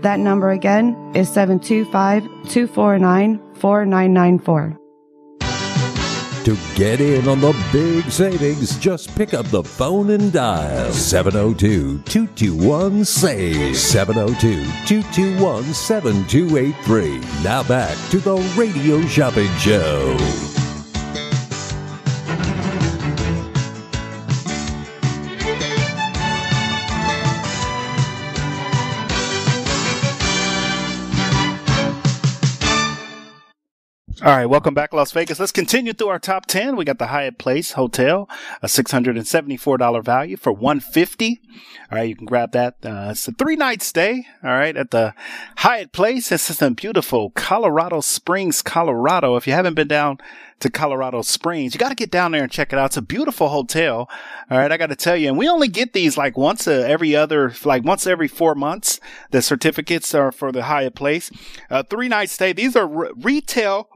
That number again is seven two five, two four nine, four nine nine four. To get in on the big savings, just pick up the phone and dial seven oh two, two two one, SAVE, seven oh two, two two one, seven two eight three. Now back to the Radio Shopping Show. All right, welcome back, Las Vegas. Let's continue through our top ten. We got the Hyatt Place Hotel, a six hundred seventy-four dollars value for one hundred fifty dollars. All right, you can grab that. Uh, it's a three-night stay, all right, at the Hyatt Place. It's in beautiful Colorado Springs, Colorado. If you haven't been down to Colorado Springs, you got to get down there and check it out. It's a beautiful hotel. All right, I got to tell you, and we only get these like once uh, every other, like once every four months. The certificates are for the Hyatt Place. Uh, three-night stay. These are re- retail.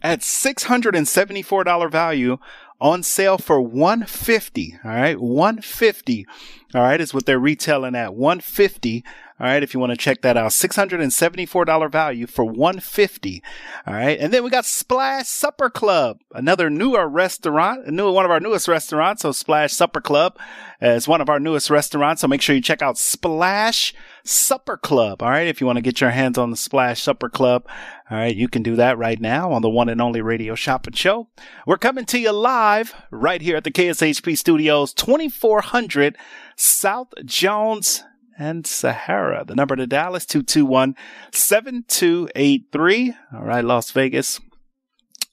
At six hundred seventy-four dollars value, on sale for one hundred fifty dollars. All right, one hundred fifty dollars. All right, is what they're retailing at, one hundred fifty dollars. All right, if you want to check that out, six hundred seventy-four dollars value for one hundred fifty dollars. All right, and then we got Splash Supper Club, another newer restaurant, a new one of our newest restaurants. So Splash Supper Club is one of our newest restaurants. So make sure you check out Splash Supper Club. All right, if you want to get your hands on the Splash Supper Club, all right, you can do that right now on the one and only Radio Shopping Show. We're coming to you live right here at the K S H P Studios, twenty-four hundred South Jones and Sahara. The number to dial is two two one, seven two eight three. All right, Las Vegas,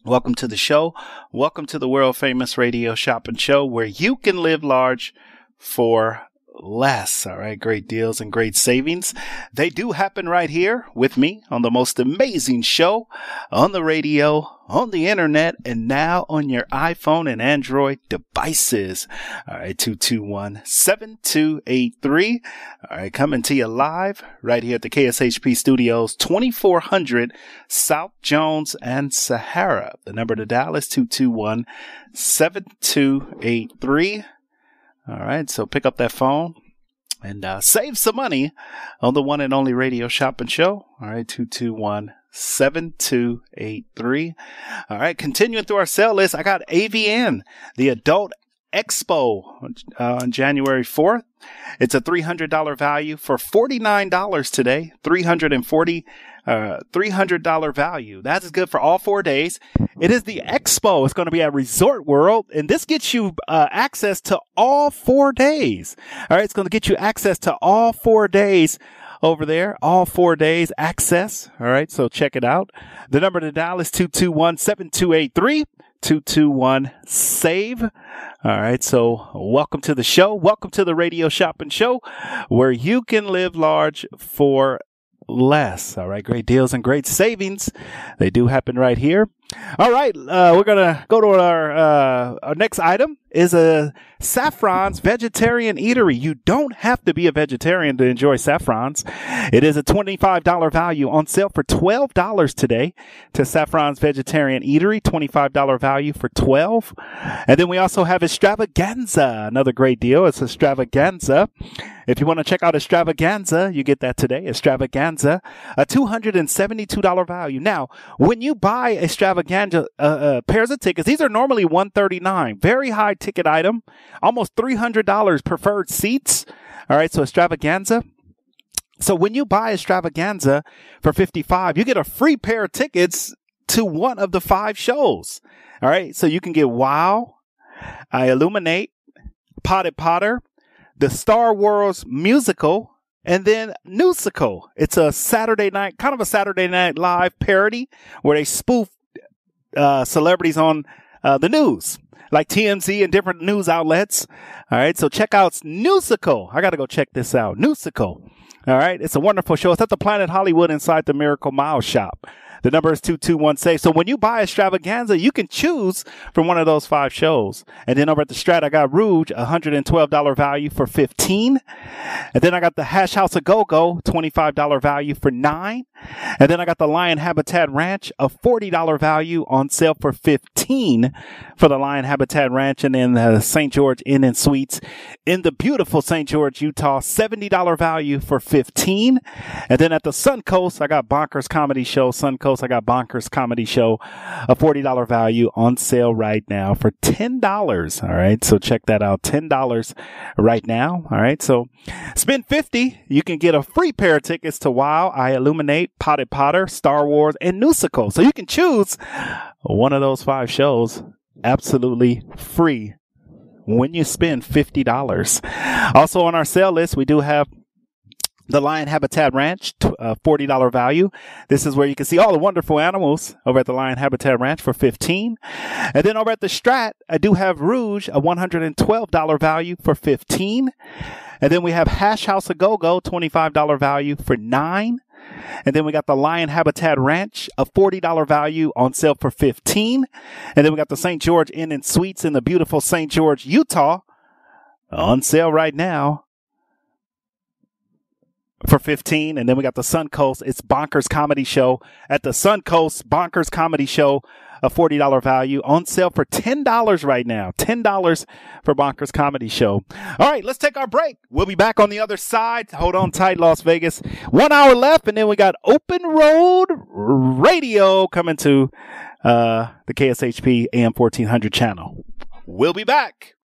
welcome to the show. Welcome to the world-famous Radio Shopping Show, where you can live large for less. All right, great deals and great savings. They do happen right here with me on the most amazing show on the radio, on the internet, and now on your iPhone and Android devices. All right, two two one, seven two eight three. All right, coming to you live right here at the K S H P Studios, twenty-four hundred South Jones and Sahara. The number to dial is two two one, seven two eight three. All right, so pick up that phone and uh, save some money on the one and only Radio Shopping Show. All right, two two one, seven two eight three. All right, continuing through our sale list, I got A V N, the Adult Expo, uh, on January fourth. It's a three hundred dollars value for forty-nine dollars today, three hundred forty dollars, uh, three hundred dollars value. That is good for all four days. It is the Expo. It's going to be at Resort World, and this gets you uh, access to all four days. All right, it's going to get you access to all four days over there, all four days access. All right, so check it out. The number to dial is two two one, seven two eight three. two two one, SAVE. All right, so welcome to the show. Welcome to the Radio Shopping Show, where you can live large for less. All right, great deals and great savings. They do happen right here. All right, uh, we're going to go to our, uh, our next item is a Saffron's Vegetarian Eatery. You don't have to be a vegetarian to enjoy Saffron's. It is a twenty-five dollars value, on sale for twelve dollars today to Saffron's Vegetarian Eatery, twenty-five dollars value for twelve dollars. And then we also have Extravaganza, another great deal. It's Extravaganza. If you want to check out Extravaganza, you get that today. Extravaganza, a two hundred seventy-two dollars value. Now, when you buy Extravaganza uh, uh, pairs of tickets, these are normally one hundred thirty-nine dollars. Very high ticket item, almost three hundred dollars preferred seats. All right, so Extravaganza. So when you buy Extravaganza for fifty-five dollars, you get a free pair of tickets to one of the five shows. All right, so you can get WOW, I Illuminate, Potted Potter, the Star Wars musical, And then Newsical. It's a Saturday night, kind of a Saturday Night Live parody where they spoof uh, celebrities on uh, the news, like T M Z and different news outlets. All right. So check out Newsical. I got to go check this out. Newsical. All right. It's a wonderful show. It's at the Planet Hollywood inside the Miracle Mile shop. The number is two two one save. So when you buy Extravaganza, you can choose from one of those five shows. And then over at the Strat, I got Rouge, one hundred twelve dollars value for fifteen dollars. And then I got the Hash House A Go Go, twenty-five dollars value for nine dollars. And then I got the Lion Habitat Ranch, a forty dollars value on sale for fifteen dollars for the Lion Habitat Ranch. And then the Saint George Inn and Suites in the beautiful Saint George, Utah, seventy dollars value for fifteen dollars. And then at the Sun Coast, I got Bonkers Comedy Show, Sun Coast. I got Bonkers Comedy Show, a forty dollars value on sale right now for ten dollars. All right. So check that out. ten dollars right now. All right. So spend fifty dollars. You can get a free pair of tickets to WOW, I Illuminate, Potted Potter, Star Wars, and Newsical. So you can choose one of those five shows absolutely free when you spend fifty dollars. Also on our sale list, we do have the Lion Habitat Ranch, uh, forty dollars value. This is where you can see all the wonderful animals over at the Lion Habitat Ranch for fifteen dollars. And then over at the Strat, I do have Rouge, a one hundred twelve dollars value for fifteen dollars. And then we have Hash House A Go Go, twenty-five dollars value for nine dollars. And then we got the Lion Habitat Ranch, a forty dollars value on sale for fifteen dollars. And then we got the Saint George Inn and Suites in the beautiful Saint George, Utah, on sale right now for fifteen dollars. And then we got the Sun Coast. It's Bonkers Comedy Show at the Sun Coast. Bonkers Comedy Show, a forty dollars value on sale for ten dollars right now. ten dollars for Bonkers Comedy Show. All right, let's take our break. We'll be back on the other side. Hold on tight, Las Vegas. One hour left, and then we got Open Road Radio coming to uh, the K S H P A M fourteen hundred channel. We'll be back.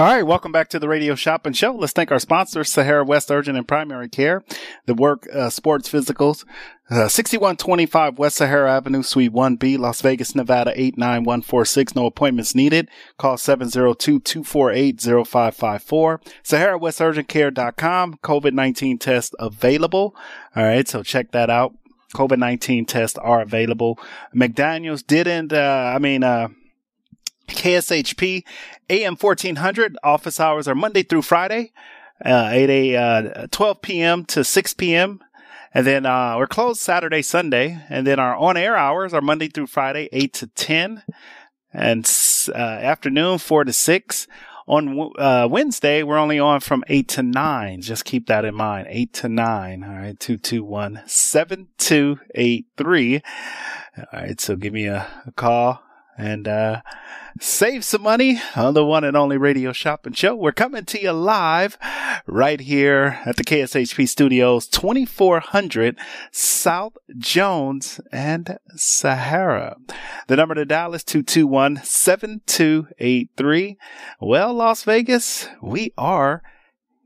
All right, welcome back to the Radio Shopping Show. Let's thank our sponsors, Sahara West Urgent and Primary Care, the Work uh, Sports Physicals, uh, sixty-one twenty-five West Sahara Avenue, Suite one B, Las Vegas, Nevada, eight nine one four six. No appointments needed. Call seven oh two, two four eight, oh five five four. Sahara West Urgent Care dot com. COVID nineteen test available. All right, so check that out. COVID nineteen tests are available. McDaniels didn't, uh, I mean, uh, K S H P A M fourteen hundred office hours are Monday through Friday, uh, eight a, uh, twelve p.m. to six p.m. And then uh, we're closed Saturday, Sunday. And then our on-air hours are Monday through Friday, eight to ten. And uh, afternoon, four to six. On uh, Wednesday, we're only on from eight to nine. Just keep that in mind, eight to nine. All right, two two one, seven two eight three. All right, so give me a, a call. And uh, save some money on the one and only Radio Shopping Show. We're coming to you live right here at the K S H P Studios, twenty-four hundred South Jones and Sahara. The number to dial is two two one, seven two eight three. Well, Las Vegas, we are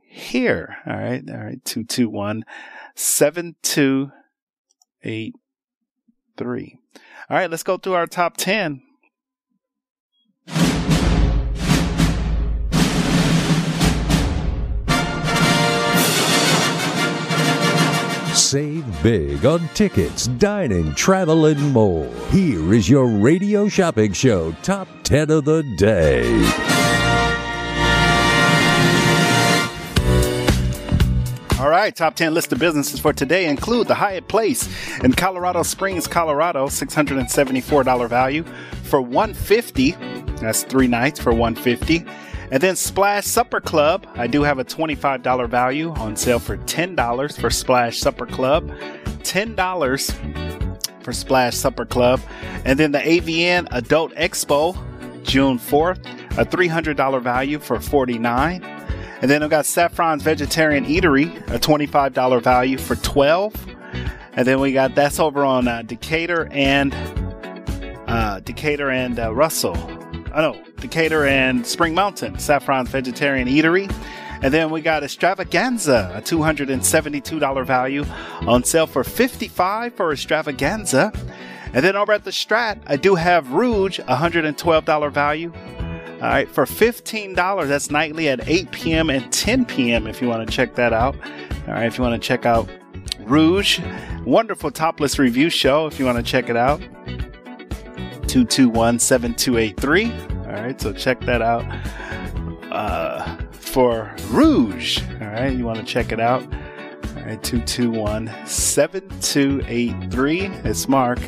here. All right. All right. two two one, seven two eight three. All right. Let's go through our top ten. Save big on tickets, dining, travel, and more. Here is your radio shopping show, Top ten of the Day. All right, top ten list of businesses for today include the Hyatt Place in Colorado Springs, Colorado, six hundred seventy-four dollars value for one hundred fifty dollars. That's three nights for one hundred fifty dollars. And then Splash Supper Club. I do have a twenty-five dollars value on sale for ten dollars for Splash Supper Club. ten dollars for Splash Supper Club. And then the A V N Adult Expo, June fourth. A three hundred dollars value for forty-nine dollars. And then I've got Saffron's Vegetarian Eatery, a twenty-five dollars value for twelve dollars. And then we got, that's over on uh, Decatur and, uh, Decatur and uh, Russell. Oh, no, Decatur and Spring Mountain, Saffron's Vegetarian Eatery. And then we got Extravaganza, a two hundred seventy-two dollars value on sale for fifty-five dollars for Extravaganza. And then over at the Strat, I do have Rouge, one hundred twelve dollars value. All right, for fifteen dollars, that's nightly at eight p.m. and ten p.m. if you want to check that out. All right, if you want to check out Rouge, wonderful topless review show if you want to check it out. two two one, seven two eight three. All right, so check that out uh, for Rouge. All right, you want to check it out. All right, two two one, seven two eight three. It's Mark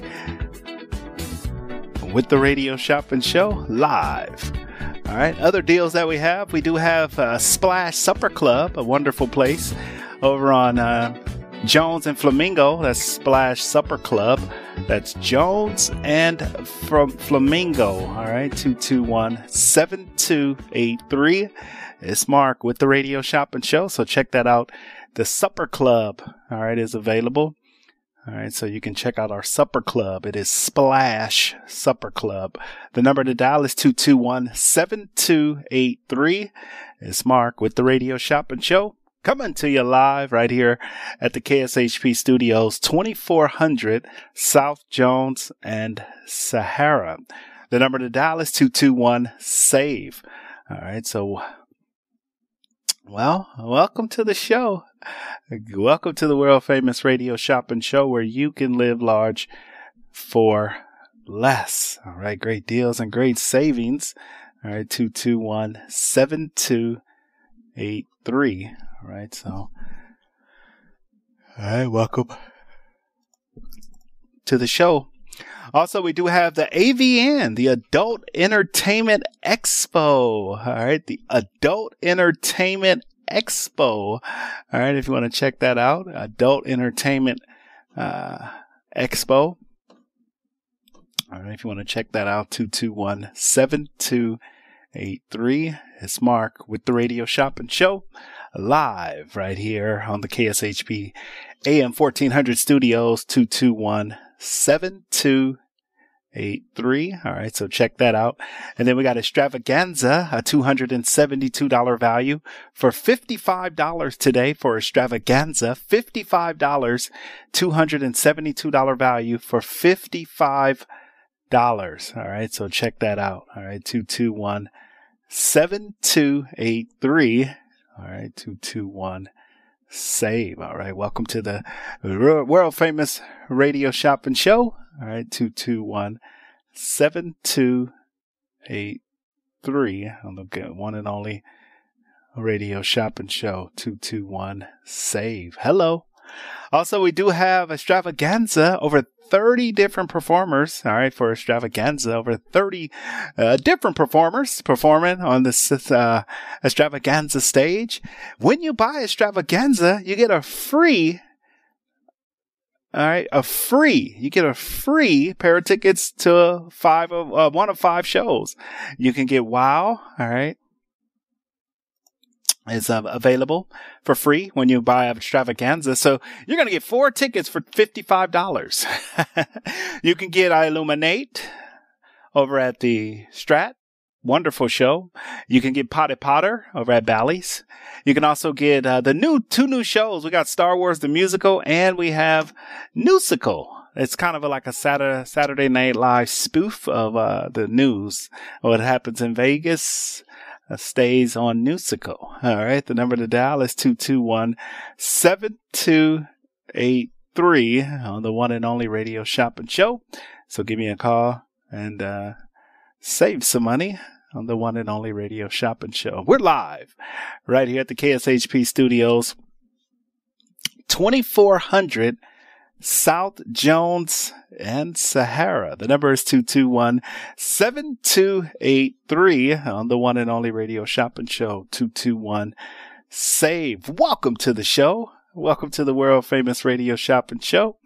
with the Radio Shopping Show live. All right, other deals that we have, we do have uh, Splash Supper Club, a wonderful place over on uh, Jones and Flamingo. That's Splash Supper Club. That's Jones and from Flamingo. All right, two two one, seven two eight three. It's Mark with the Radio Shopping Show, so check that out. The Supper Club, all right, is available. All right, so you can check out our supper club. It is Splash Supper Club. The number to dial is two two one, seven two eight three. It's Mark with the Radio Shopping Show, coming to you live right here at the K S H P Studios, twenty-four hundred South Jones and Sahara. The number to dial is two two one, save. All right, so... Well, welcome to the show. Welcome to the world-famous Radio Shopping Show, where you can live large for less. All right, great deals and great savings. All right, two two one, seven two eight three. All right, so. All right, welcome to the show. Also, we do have the A V N, the Adult Entertainment Expo. All right, the Adult Entertainment Expo. All right, if you want to check that out, Adult Entertainment uh, Expo. All right, if you want to check that out, two two one, seven two eight three. It's Mark with the Radio Shopping Show, live right here on the K S H P A M fourteen hundred Studios, two two one, seven two eight three. All right, so check that out. And then we got Extravaganza, a two hundred seventy-two dollars value for fifty-five dollars today for Extravaganza. fifty-five dollars, two hundred seventy-two dollars value for fifty-five dollars. All right, so check that out. All right, two two one, seven two eight three. All right, two two one. Save. All right. Welcome to the world famous Radio Shopping Show. All right. two two one, seven two eight three. I'm looking at one and only Radio Shopping Show. two two one. Save. Hello. Also, we do have Extravaganza, over thirty different performers. All right. For Extravaganza, over thirty uh, different performers performing on this uh, Extravaganza stage. When you buy Extravaganza, you get a free, all right, a free, you get a free pair of tickets to five of uh, one of five shows. You can get WOW. All right. Is uh, available for free when you buy Extravaganza. So you're going to get four tickets for fifty-five dollars. You can get I Illuminate over at the Strat. Wonderful show. You can get Potted Potter over at Bally's. You can also get uh, the new two new shows. We got Star Wars, the musical, and we have Newsical. It's kind of a, like a Saturday, Saturday Night Live spoof of uh, the news. What happens in Vegas stays on Newsical. All right. The number to dial is two two one, seven two eight three on the one and only Radio Shop and Show. So give me a call and uh, save some money on the one and only Radio Shop and Show. We're live right here at the K S H P studios, twenty-four hundred South Jones and Sahara. The number is two two one, seven two eight three on the one and only Radio Shop and Show, two two one, save. Welcome to the show. Welcome to the world famous Radio Shop and Show,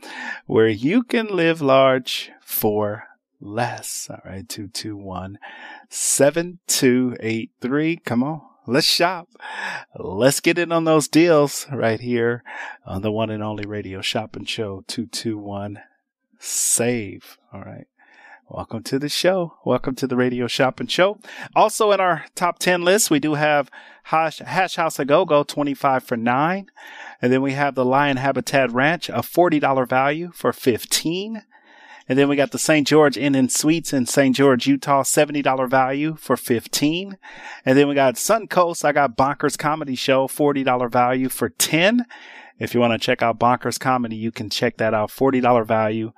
where you can live large for less. All right, two two one, seven two eight three. Come on, let's shop. Let's get in on those deals right here on the one and only Radio Shop and Show, two two one, save. All right. Welcome to the show. Welcome to the Radio Shop and Show. Also in our top ten list, we do have Hash, Hash House A Go Go, twenty-five for nine. And then we have the Lion Habitat Ranch, a forty dollars value for fifteen dollars. And then we got the Saint George Inn and Suites in Saint George, Utah, seventy dollars value for fifteen dollars. And then we got Sun Coast. I got Bonkers Comedy Show, forty dollars value for ten dollars. If you want to check out Bonkers Comedy, you can check that out, forty dollars value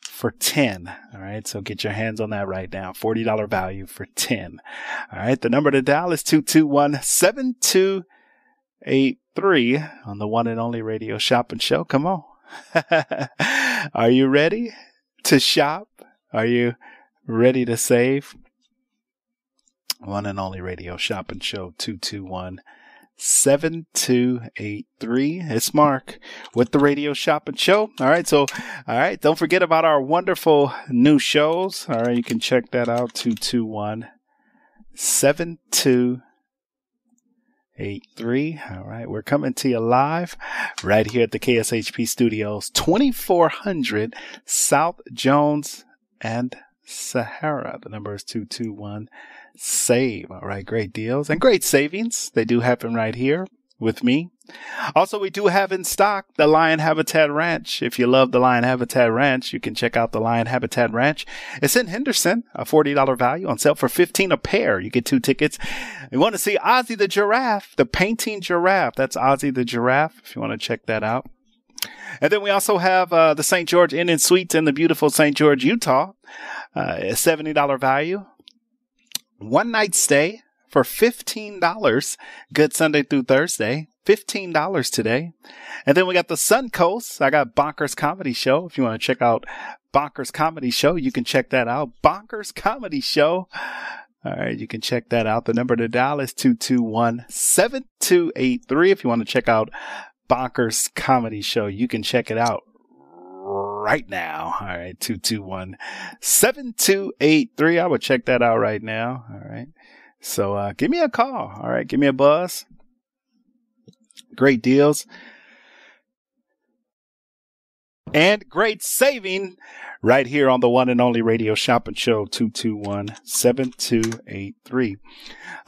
for ten. All right. So get your hands on that right now. forty dollars value for ten. All right. The number to dial is two two one, seven two eight three on the one and only Radio Shop and Show. Come on. Are you ready to shop? Are you ready to save? One and only Radio Shop and Show, two two one, seven two eight three. It's Mark with the Radio Shop and Show. All right. So, all right. Don't forget about our wonderful new shows. All right. You can check that out. two two one, seven two eight three. All right. We're coming to you live right here at the K S H P studios, twenty-four hundred South Jones and Sahara. The number is two two one, save. All right. Great deals and great savings. They do happen right here with me. Also, we do have in stock the Lion Habitat Ranch. If you love the Lion Habitat Ranch, you can check out the Lion Habitat Ranch. It's in Henderson, a forty dollars value on sale for fifteen dollars a pair. You get two tickets. You want to see Ozzy the Giraffe, the painting giraffe. That's Ozzy the Giraffe. If you want to check that out. And then we also have uh, the Saint George Inn and Suites in the beautiful Saint George, Utah, uh, a seventy dollars value. One night stay for fifteen dollars, good Sunday through Thursday, fifteen dollars today. And then we got the Sun Coast. I got Bonkers Comedy Show. If you want to check out Bonkers Comedy Show, you can check that out. Bonkers Comedy Show. All right, you can check that out. The number to dial is two two one, seven two eight three. If you want to check out Bonkers Comedy Show, you can check it out right now. All right. two two one, seven two eight three. I would check that out right now. All right. So uh, give me a call. All right. Give me a buzz. Great deals and great saving right here on the one and only Radio Shop and Show, two two one, seven two eight three.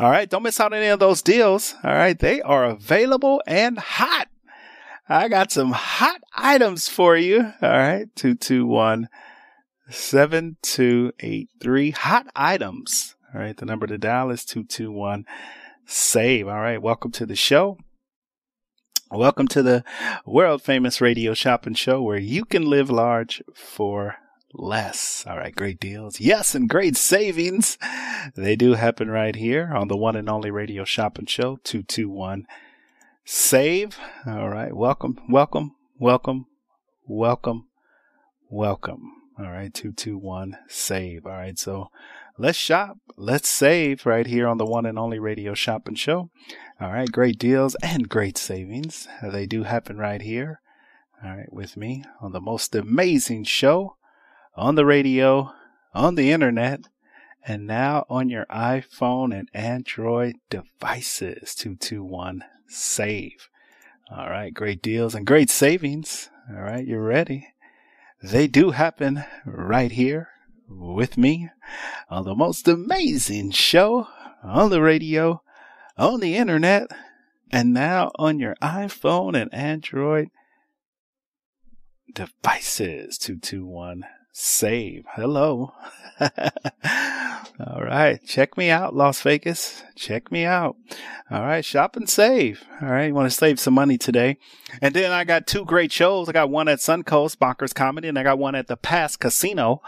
All right. Don't miss out on any of those deals. All right. They are available and hot. I got some hot items for you. All right. two two one, seven two eight three. Hot items. All right. The number to dial is two two one, save. All right. Welcome to the show. Welcome to the world famous Radio Shop and Show, where you can live large for less. All right. Great deals. Yes. And great savings. They do happen right here on the one and only Radio Shop and Show, two two one, save. All right. Welcome, welcome, welcome, welcome, welcome. All right. two two one, save. All right. So let's shop. Let's save right here on the one and only Radio Shop and Show. All right. Great deals and great savings. They do happen right here. All right. With me on the most amazing show on the radio, on the internet, and now on your iPhone and Android devices. two two one, save. All right. Great deals and great savings. All right. You're ready. They do happen right here with me on the most amazing show on the radio, on the internet, and now on your iPhone and Android devices. two two one, save. Hello. All right. Check me out, Las Vegas. Check me out. All right. Shop and save. All right. You want to save some money today. And then I got two great shows. I got one at Sun Coast, Bonkers Comedy, and I got one at the Pass Casino,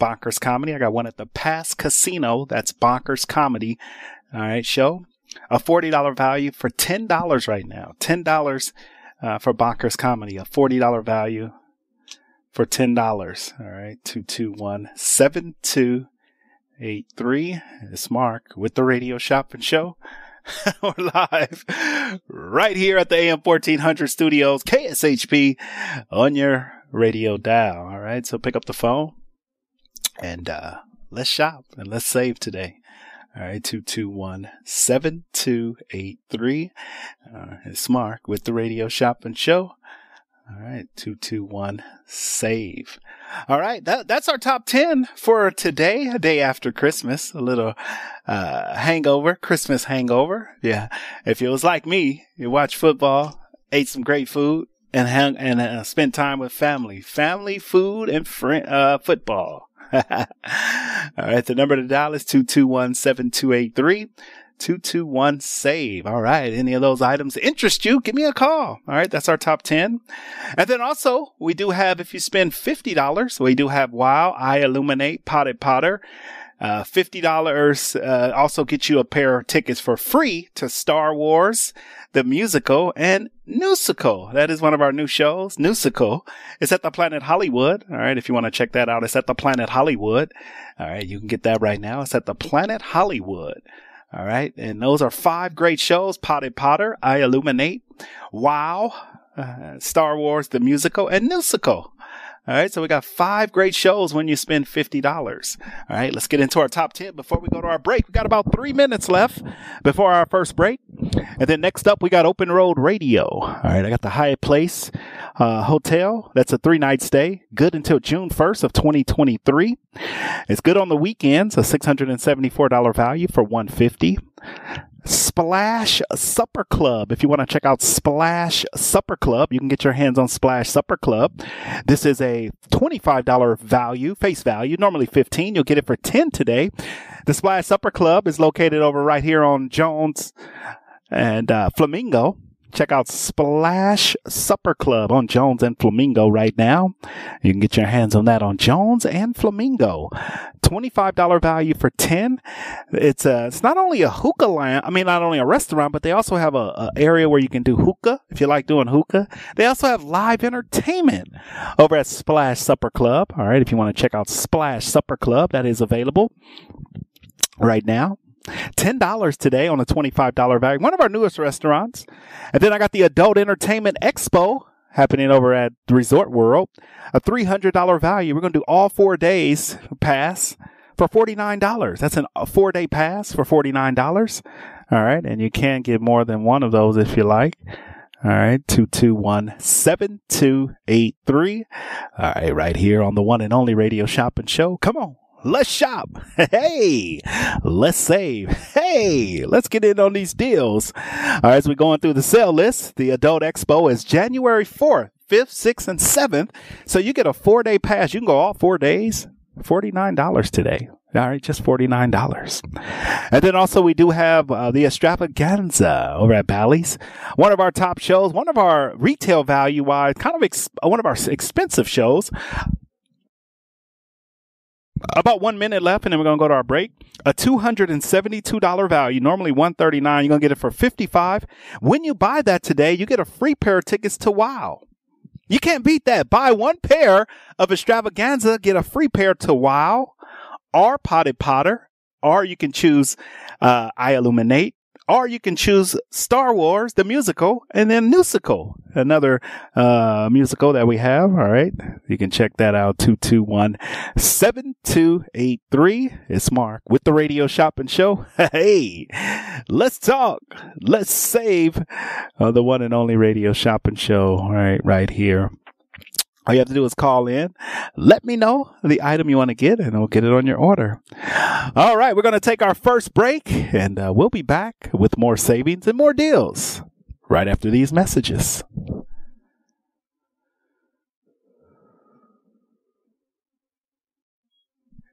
Bonkers Comedy. I got one at the Pass Casino. That's Bonkers Comedy. All right. Show. A forty dollars value for ten dollars right now. ten dollars uh, for Bonkers Comedy. A forty dollars value for ten dollars. All right. two two one, seven two eight three. It's Mark with the Radio Shop and Show. We're live right here at the A M fourteen hundred studios, K S H P, on your radio dial. All right. So pick up the phone and uh, let's shop and let's save today. All right, two two one, seven two eight three. Uh, it's Mark with the Radio Shop and Show. All right, two two one, save. All right, that, that's our top ten for today, a day after Christmas, a little uh, hangover, Christmas hangover. Yeah, if it was like me, you watched football, ate some great food, and hung, and uh, spent time with family. Family, food, and friend, uh, football. All right. The number to dial is two two one, seven two eight three, two two one, save. All right. Any of those items interest you, give me a call. All right. That's our top ten. And then also we do have, if you spend fifty dollars, we do have WOW, I Illuminate, Potted Potter. Uh, fifty dollars uh, also get you a pair of tickets for free to Star Wars, the musical, and Newsical. That is one of our new shows. Newsical is at the Planet Hollywood. All right. If you want to check that out, it's at the Planet Hollywood. All right. You can get that right now. It's at the Planet Hollywood. All right. And those are five great shows. Potted Potter, I Illuminate, WOW, uh, Star Wars, the musical, and Newsical. All right. So we got five great shows when you spend fifty dollars. All right. Let's get into our top ten before we go to our break. We got about three minutes left before our first break. And then next up, we got Open Road Radio. All right. I got the Hyatt Place uh, Hotel. That's a three night stay. Good until June first of twenty twenty-three. It's good on the weekends. A six hundred seventy-four dollars value for one hundred fifty dollars. Splash Supper Club. If you want to check out Splash Supper Club, you can get your hands on Splash Supper Club. This is a twenty-five dollars value, face value, normally fifteen dollars. You'll get it for ten dollars today. The Splash Supper Club is located over right here on Jones and uh, Flamingo. Check out Splash Supper Club on Jones and Flamingo right now. You can get your hands on that on Jones and Flamingo. twenty-five dollars value for ten dollars. It's a, it's not only a hookah line, I mean, not only a restaurant, but they also have a, a area where you can do hookah if you like doing hookah. They also have live entertainment over at Splash Supper Club. All right. If you want to check out Splash Supper Club, that is available right now. ten dollars today on a twenty-five dollars value. One of our newest restaurants. And then I got the Adult Entertainment Expo happening over at Resort World. A three hundred dollars value. We're going to do all four days pass for forty-nine dollars. That's an, a four-day pass for forty-nine dollars. All right. And you can get more than one of those if you like. All right. two two one, seven two eight three. All right. Right here on the one and only Radio Shop and Show. Come on. Let's shop. Hey, let's save. Hey, let's get in on these deals. All right, so we're going through the sale list. The Adult Expo is January fourth, fifth, sixth, and seventh. So you get a four-day pass. You can go all four days. forty-nine dollars today. All right, just forty-nine dollars. And then also we do have uh, the Extravaganza over at Bally's. One of our top shows, one of our retail value-wise, kind of ex- one of our expensive shows. About one minute left, and then we're going to go to our break. A two hundred seventy-two dollars value, normally one hundred thirty-nine dollars. You're going to get it for fifty-five dollars. When you buy that today, you get a free pair of tickets to WOW. You can't beat that. Buy one pair of Extravaganza, get a free pair to WOW or Potted Potter, or you can choose uh, I Illuminate, or you can choose Star Wars, the musical, and then Newsical, another uh, musical that we have. All right. You can check that out. two two one, seven two eight three. It's Mark with the Radio Shop and Show. Hey, let's talk. Let's save uh, the one and only Radio Shop and Show. All right. Right here. All you have to do is call in. Let me know the item you want to get, and I'll get it on your order. All right. We're going to take our first break, and uh, we'll be back with more savings and more deals right after these messages.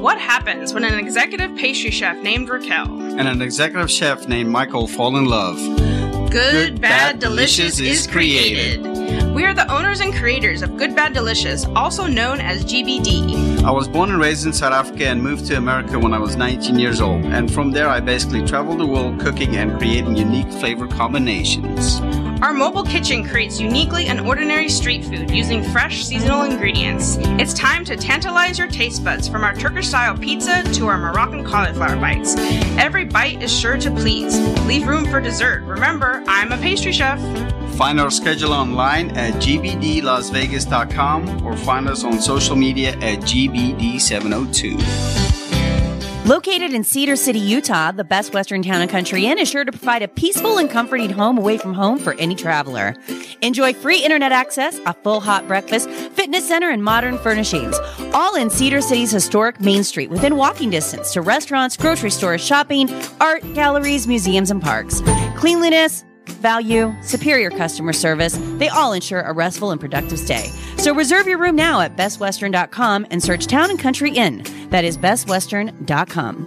What happens when an executive pastry chef named Raquel and an executive chef named Michael fall in love? Good, Good Bad, Bad Delicious, Delicious is created. created. We are the owners and creators of Good Bad Delicious, also known as G B D. I was born and raised in South Africa and moved to America when I was nineteen years old. And from there, I basically traveled the world cooking and creating unique flavor combinations. Our mobile kitchen creates uniquely and ordinary street food using fresh, seasonal ingredients. It's time to tantalize your taste buds from our Turkish-style pizza to our Moroccan cauliflower bites. Every bite is sure to please. Leave room for dessert. Remember, I'm a pastry chef. Find our schedule online at g b d las vegas dot com or find us on social media at g b d seven oh two. Located in Cedar City, Utah, the Best Western Town and Country Inn is sure to provide a peaceful and comforting home away from home for any traveler. Enjoy free internet access, a full hot breakfast, fitness center, and modern furnishings, all in Cedar City's historic Main Street within walking distance to restaurants, grocery stores, shopping, art, galleries, museums, and parks. Cleanliness, value, superior customer service, they all ensure a restful and productive stay. So reserve your room now at best western dot com and search Town and Country Inn. That is best western dot com.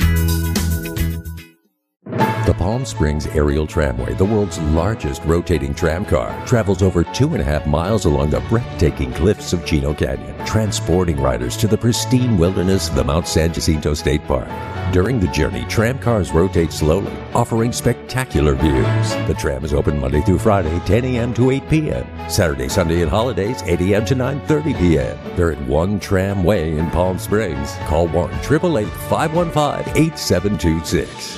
The Palm Springs Aerial Tramway, the world's largest rotating tram car, travels over two and a half miles along the breathtaking cliffs of Chino Canyon, transporting riders to the pristine wilderness of the Mount San Jacinto State Park. During the journey, tram cars rotate slowly, offering spectacular views. The tram is open Monday through Friday, ten a.m. to eight p.m., Saturday, Sunday, and holidays, eight a.m. to nine thirty p.m. They're at One Tramway in Palm Springs. Call one, eight eight eight, five one five, eight seven two six.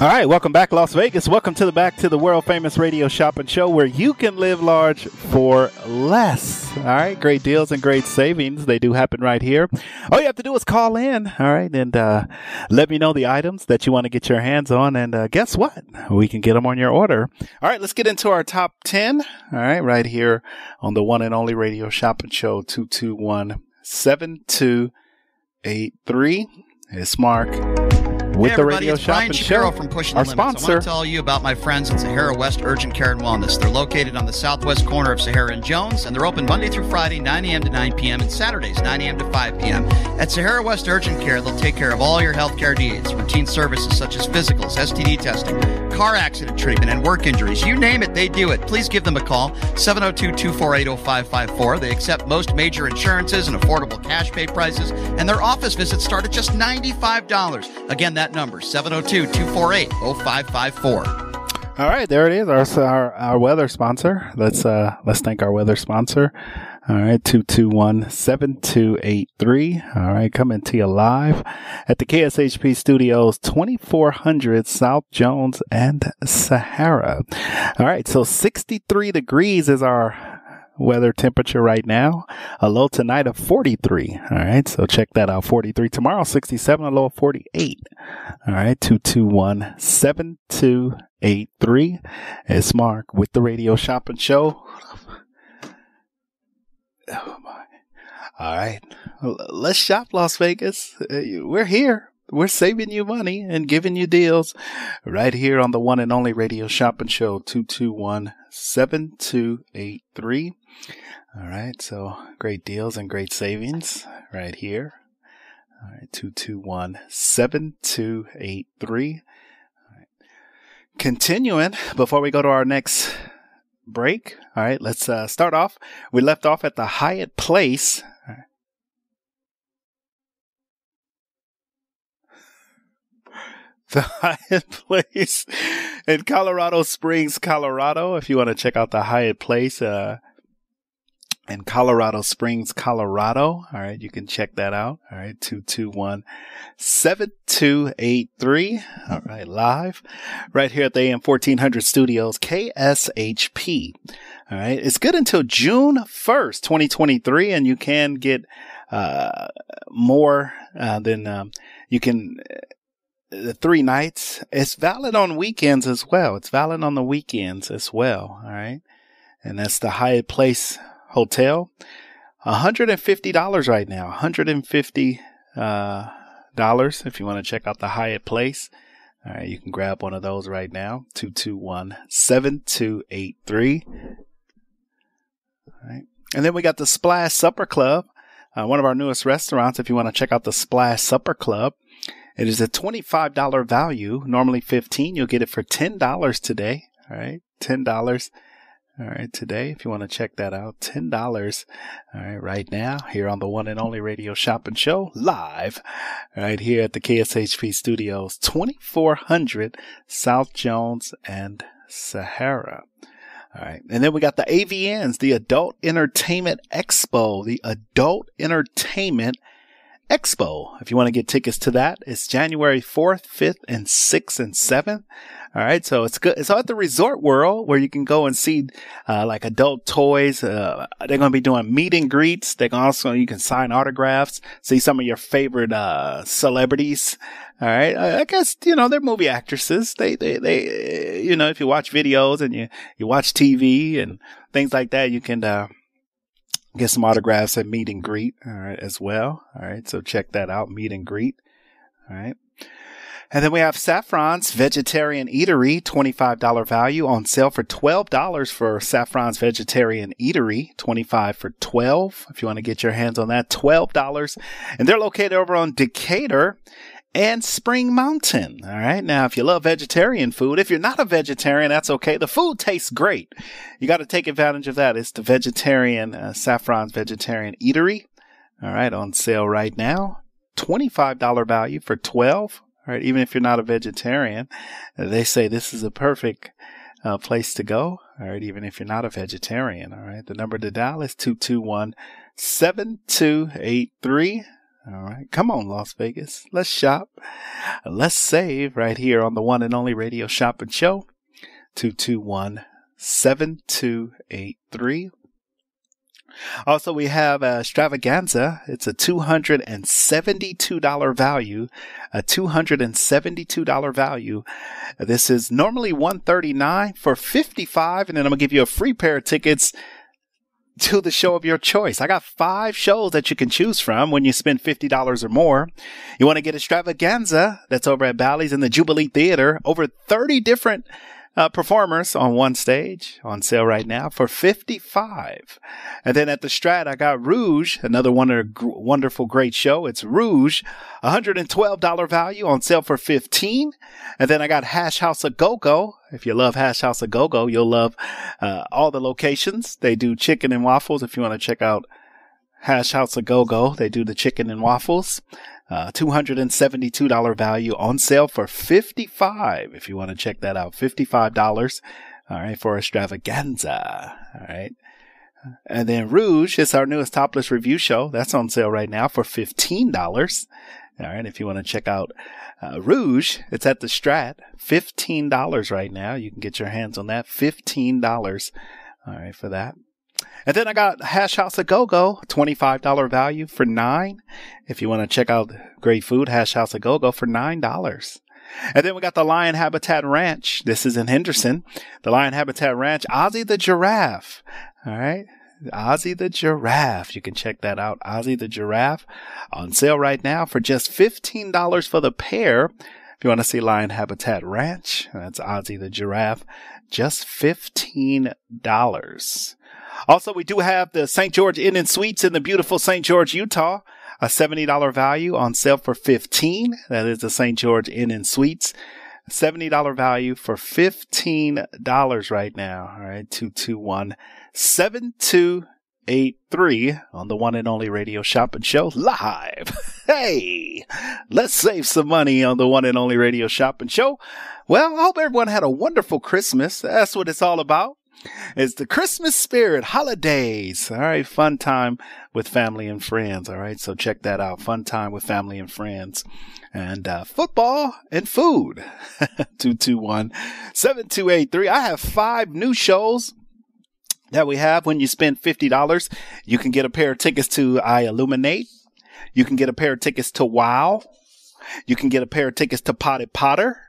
All right, welcome back, Las Vegas. Welcome to the back to the world-famous Radio Shopping Show, where you can live large for less. All right, great deals and great savings. They do happen right here. All you have to do is call in, all right, and uh, let me know the items that you want to get your hands on. And uh, guess what? We can get them on your order. All right, let's get into our top ten, all right, right here on the one and only Radio Shopping Show, two two one, seven two eight three. It's Mark. with hey the radio it's shop Brian and Shapiro show from Pushing the Our Limits. Sponsor. I want to tell you about my friends at Sahara West Urgent Care and Wellness. They're located on the southwest corner of Sahara and Jones, and they're open Monday through Friday, nine a.m. to nine p.m. and Saturdays, nine a.m. to five p.m. At Sahara West Urgent Care, they'll take care of all your healthcare needs, routine services such as physicals, S T D testing, car accident treatment, and work injuries. You name it, they do it. Please give them a call, seven oh two, two four eight, oh five five four. They accept most major insurances and affordable cash pay prices, and their office visits start at just ninety-five dollars. Again, that number, seven oh two, two four eight, oh five five four. All right, there it is, our our, our weather sponsor. Let's uh, let's thank our weather sponsor. All right, two two one, seven two eight three. All right, coming to you live at the K S H P Studios, twenty-four hundred South Jones and Sahara. All right, so sixty-three degrees is our weather temperature right now, a low tonight of forty-three. All right, so check that out. forty-three tomorrow, sixty-seven, a low of forty-eight. All right, two two one, seven two eight three. It's Mark with the radio shopping show. Oh my! All right, let's shop Las Vegas. We're here. We're saving you money and giving you deals right here on the one and only radio shopping show, two two one, seven two eight three. All right. So great deals and great savings right here. All right. two two one, seven two eight three. All right. Continuing before we go to our next break. All right. Let's uh, start off. We left off at the Hyatt Place. The Hyatt Place in Colorado Springs, Colorado. If you want to check out the Hyatt Place uh, in Colorado Springs, Colorado. All right. You can check that out. All right. two two one, seven two eight three. All right. Live right here at the A M fourteen hundred Studios, K S H P. All right. It's good until June first, twenty twenty-three. And you can get uh, more uh, than um, you can. Uh, The three nights. It's valid on weekends as well. It's valid on the weekends as well. All right. And that's the Hyatt Place Hotel. one hundred fifty dollars right now. one hundred fifty dollars uh, if you want to check out the Hyatt Place. All right. You can grab one of those right now. two two one, seven two eight three. All right. And then we got the Splash Supper Club. Uh, one of our newest restaurants. If you want to check out the Splash Supper Club. It is a twenty-five dollars value, normally fifteen dollars. You'll get it for ten dollars today. All right, ten dollars. All right, today, if you want to check that out, ten dollars. All right, right now, here on the one and only radio shopping show, live, right here at the K S H P Studios, twenty-four hundred South Jones and Sahara. All right, and then we got the A V Ns, the Adult Entertainment Expo, the Adult Entertainment Expo. If you want to get tickets to that, it's January fourth, fifth, and sixth, and seventh. All right. So it's good. It's at the Resort World where you can go and see, uh, like adult toys. Uh, they're going to be doing meet and greets. They can also, you can sign autographs, see some of your favorite, uh, celebrities. All right. I, I guess, you know, they're movie actresses. They, they, they, you know, if you watch videos and you, you watch T V and things like that, you can, uh, get some autographs at meet and greet, all right, as well. All right, so check that out, meet and greet. All right, and then we have Saffron's Vegetarian Eatery, twenty-five dollars value, on sale for twelve dollars for Saffron's Vegetarian Eatery, twenty-five dollars for twelve dollars. If you want to get your hands on that, twelve dollars, and they're located over on Decatur and Spring Mountain. All right. Now, if you love vegetarian food, if you're not a vegetarian, that's okay. The food tastes great. You got to take advantage of that. It's the vegetarian, uh, Saffron's Vegetarian Eatery. All right. On sale right now. twenty-five dollars value for twelve. All right. Even if you're not a vegetarian, they say this is a perfect uh, place to go. All right. Even if you're not a vegetarian. All right. The number to dial is two two one, seven two eight three. All right. Come on, Las Vegas. Let's shop. Let's save right here on the one and only radio shopping show. two two one, seven two eight three. Also, we have uh, Extravaganza. It's a two hundred seventy-two dollars value, a two hundred seventy-two dollars value. This is normally one hundred thirty-nine dollars for fifty-five dollars. And then I'm going to give you a free pair of tickets to the show of your choice. I got five shows that you can choose from when you spend fifty dollars or more. You want to get Extravaganza, that's over at Bally's in the Jubilee Theater. Over thirty different uh, performers on one stage, on sale right now for fifty-five dollars. And then at the Strat, I got Rouge, another wonder, wonderful, great show. It's Rouge, one hundred twelve dollars value, on sale for fifteen dollars. And then I got Hash House A Go Go. If you love Hash House A Go Go, you'll love uh, all the locations. They do chicken and waffles. If you want to check out Hash House A Go Go, they do the chicken and waffles. Uh, two hundred seventy-two dollars value, on sale for fifty-five dollars. If you want to check that out, fifty-five dollars. All right, for Extravaganza. All right. And then Rouge is our newest topless review show. That's on sale right now for fifteen dollars. All right, if you want to check out uh, Rouge, it's at the Strat, fifteen dollars right now. You can get your hands on that, fifteen dollars. All right, for that. And then I got Hash House A Go Go, twenty-five dollars value for nine dollars. If you want to check out great food, Hash House A Go Go for nine dollars. And then we got the Lion Habitat Ranch. This is in Henderson. The Lion Habitat Ranch, Ozzy the Giraffe. All right. Ozzy the Giraffe. You can check that out. Ozzy the Giraffe on sale right now for just fifteen dollars for the pair. If you want to see Lion Habitat Ranch, that's Ozzy the Giraffe, just fifteen dollars. Also, we do have the Saint George Inn and Suites in the beautiful Saint George, Utah. A seventy dollars value, on sale for fifteen dollars. That is the Saint George Inn and Suites. seventy dollars value for fifteen dollars right now. All right, two two one, seven two eight three on the one and only Radio Shopping Show live. Hey, let's save some money on the one and only Radio Shopping Show. Well, I hope everyone had a wonderful Christmas. That's what it's all about. It's the Christmas spirit, holidays. All right, fun time with family and friends. All right, so check that out. Fun time with family and friends. And uh, football and food. two two one, seven two eight three. I have five new shows that we have. When you spend fifty dollars, you can get a pair of tickets to I Illuminate. You can get a pair of tickets to WOW. You can get a pair of tickets to Potted Potter.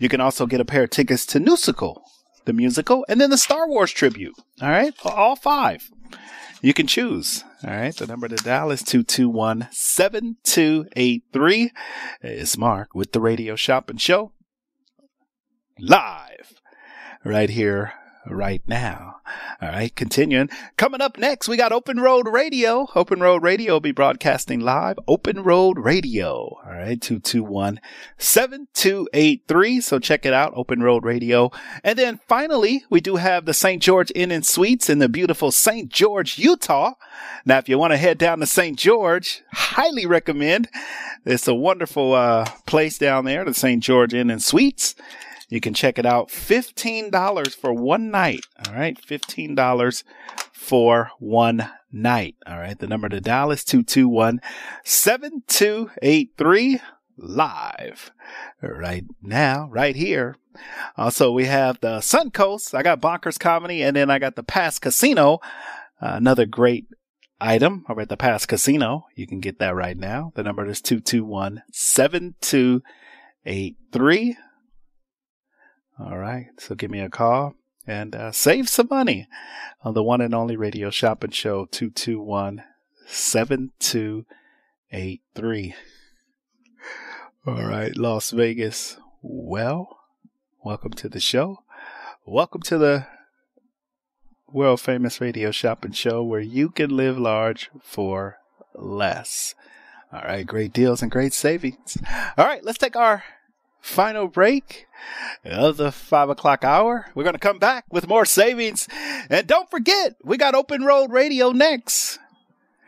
You can also get a pair of tickets to Newsical, the musical, and then the Star Wars tribute. All right, all five. You can choose. All right, the number to dial is two two one, seven two eight three. It's Mark with the Radio Shopping Show live right here, right now. All right, continuing. Coming up next, we got Open Road Radio. Open Road Radio will be broadcasting live. Open Road Radio. All right, two two one, seven two eight three. So check it out, Open Road Radio. And then finally, we do have the Saint George Inn and Suites in the beautiful Saint George, Utah. Now, if you want to head down to Saint George, highly recommend. It's a wonderful uh, place down there, the Saint George Inn and Suites. You can check it out. fifteen dollars for one night. All right. fifteen dollars for one night. All right. The number to dial is two two one, seven two eight three live right now, right here. Also, we have the Sun Coast. I got Bonkers Comedy, and then I got the Pass Casino. Uh, another great item over at the Pass Casino. You can get that right now. The number is two two one, seven two eight three. All right, so give me a call and uh, save some money on the one and only Radio Shopping Show, two two one, seven two eight three. All right, Las Vegas. Well, welcome to the show. Welcome to the world-famous Radio Shopping Show, where you can live large for less. All right, great deals and great savings. All right, let's take our final break of the five o'clock hour. We're going to come back with more savings. And don't forget, we got Open Road Radio next.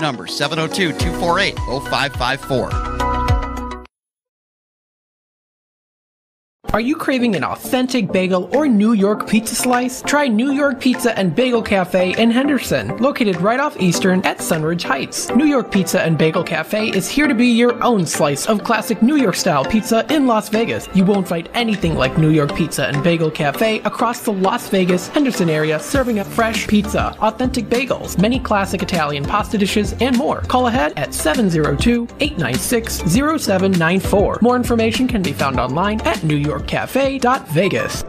number, seven oh two, two four eight, oh five five four. Are you craving an authentic bagel or New York pizza slice? Try New York Pizza and Bagel Cafe in Henderson, located right off Eastern at Sunridge Heights. New York Pizza and Bagel Cafe is here to be your own slice of classic New York-style pizza in Las Vegas. You won't find anything like New York Pizza and Bagel Cafe across the Las Vegas, Henderson area, serving up fresh pizza, authentic bagels, many classic Italian pasta dishes, and more. Call ahead at seven oh two, eight nine six, oh seven nine four. More information can be found online at New York Cafe.Vegas.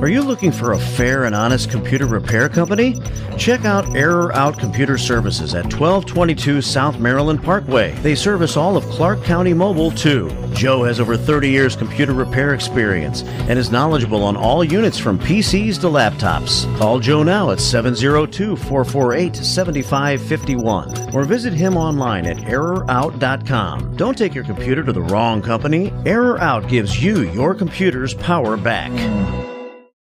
Are you looking for a fair and honest computer repair company? Check out Error Out Computer Services at twelve twenty-two South Maryland Parkway. They service all of Clark County Mobile, too. Joe has over thirty years computer repair experience and is knowledgeable on all units from P Cs to laptops. Call Joe now at seven oh two, four four eight, seven five five one or visit him online at error out dot com. Don't take your computer to the wrong company. Error Out gives you your computer's power back.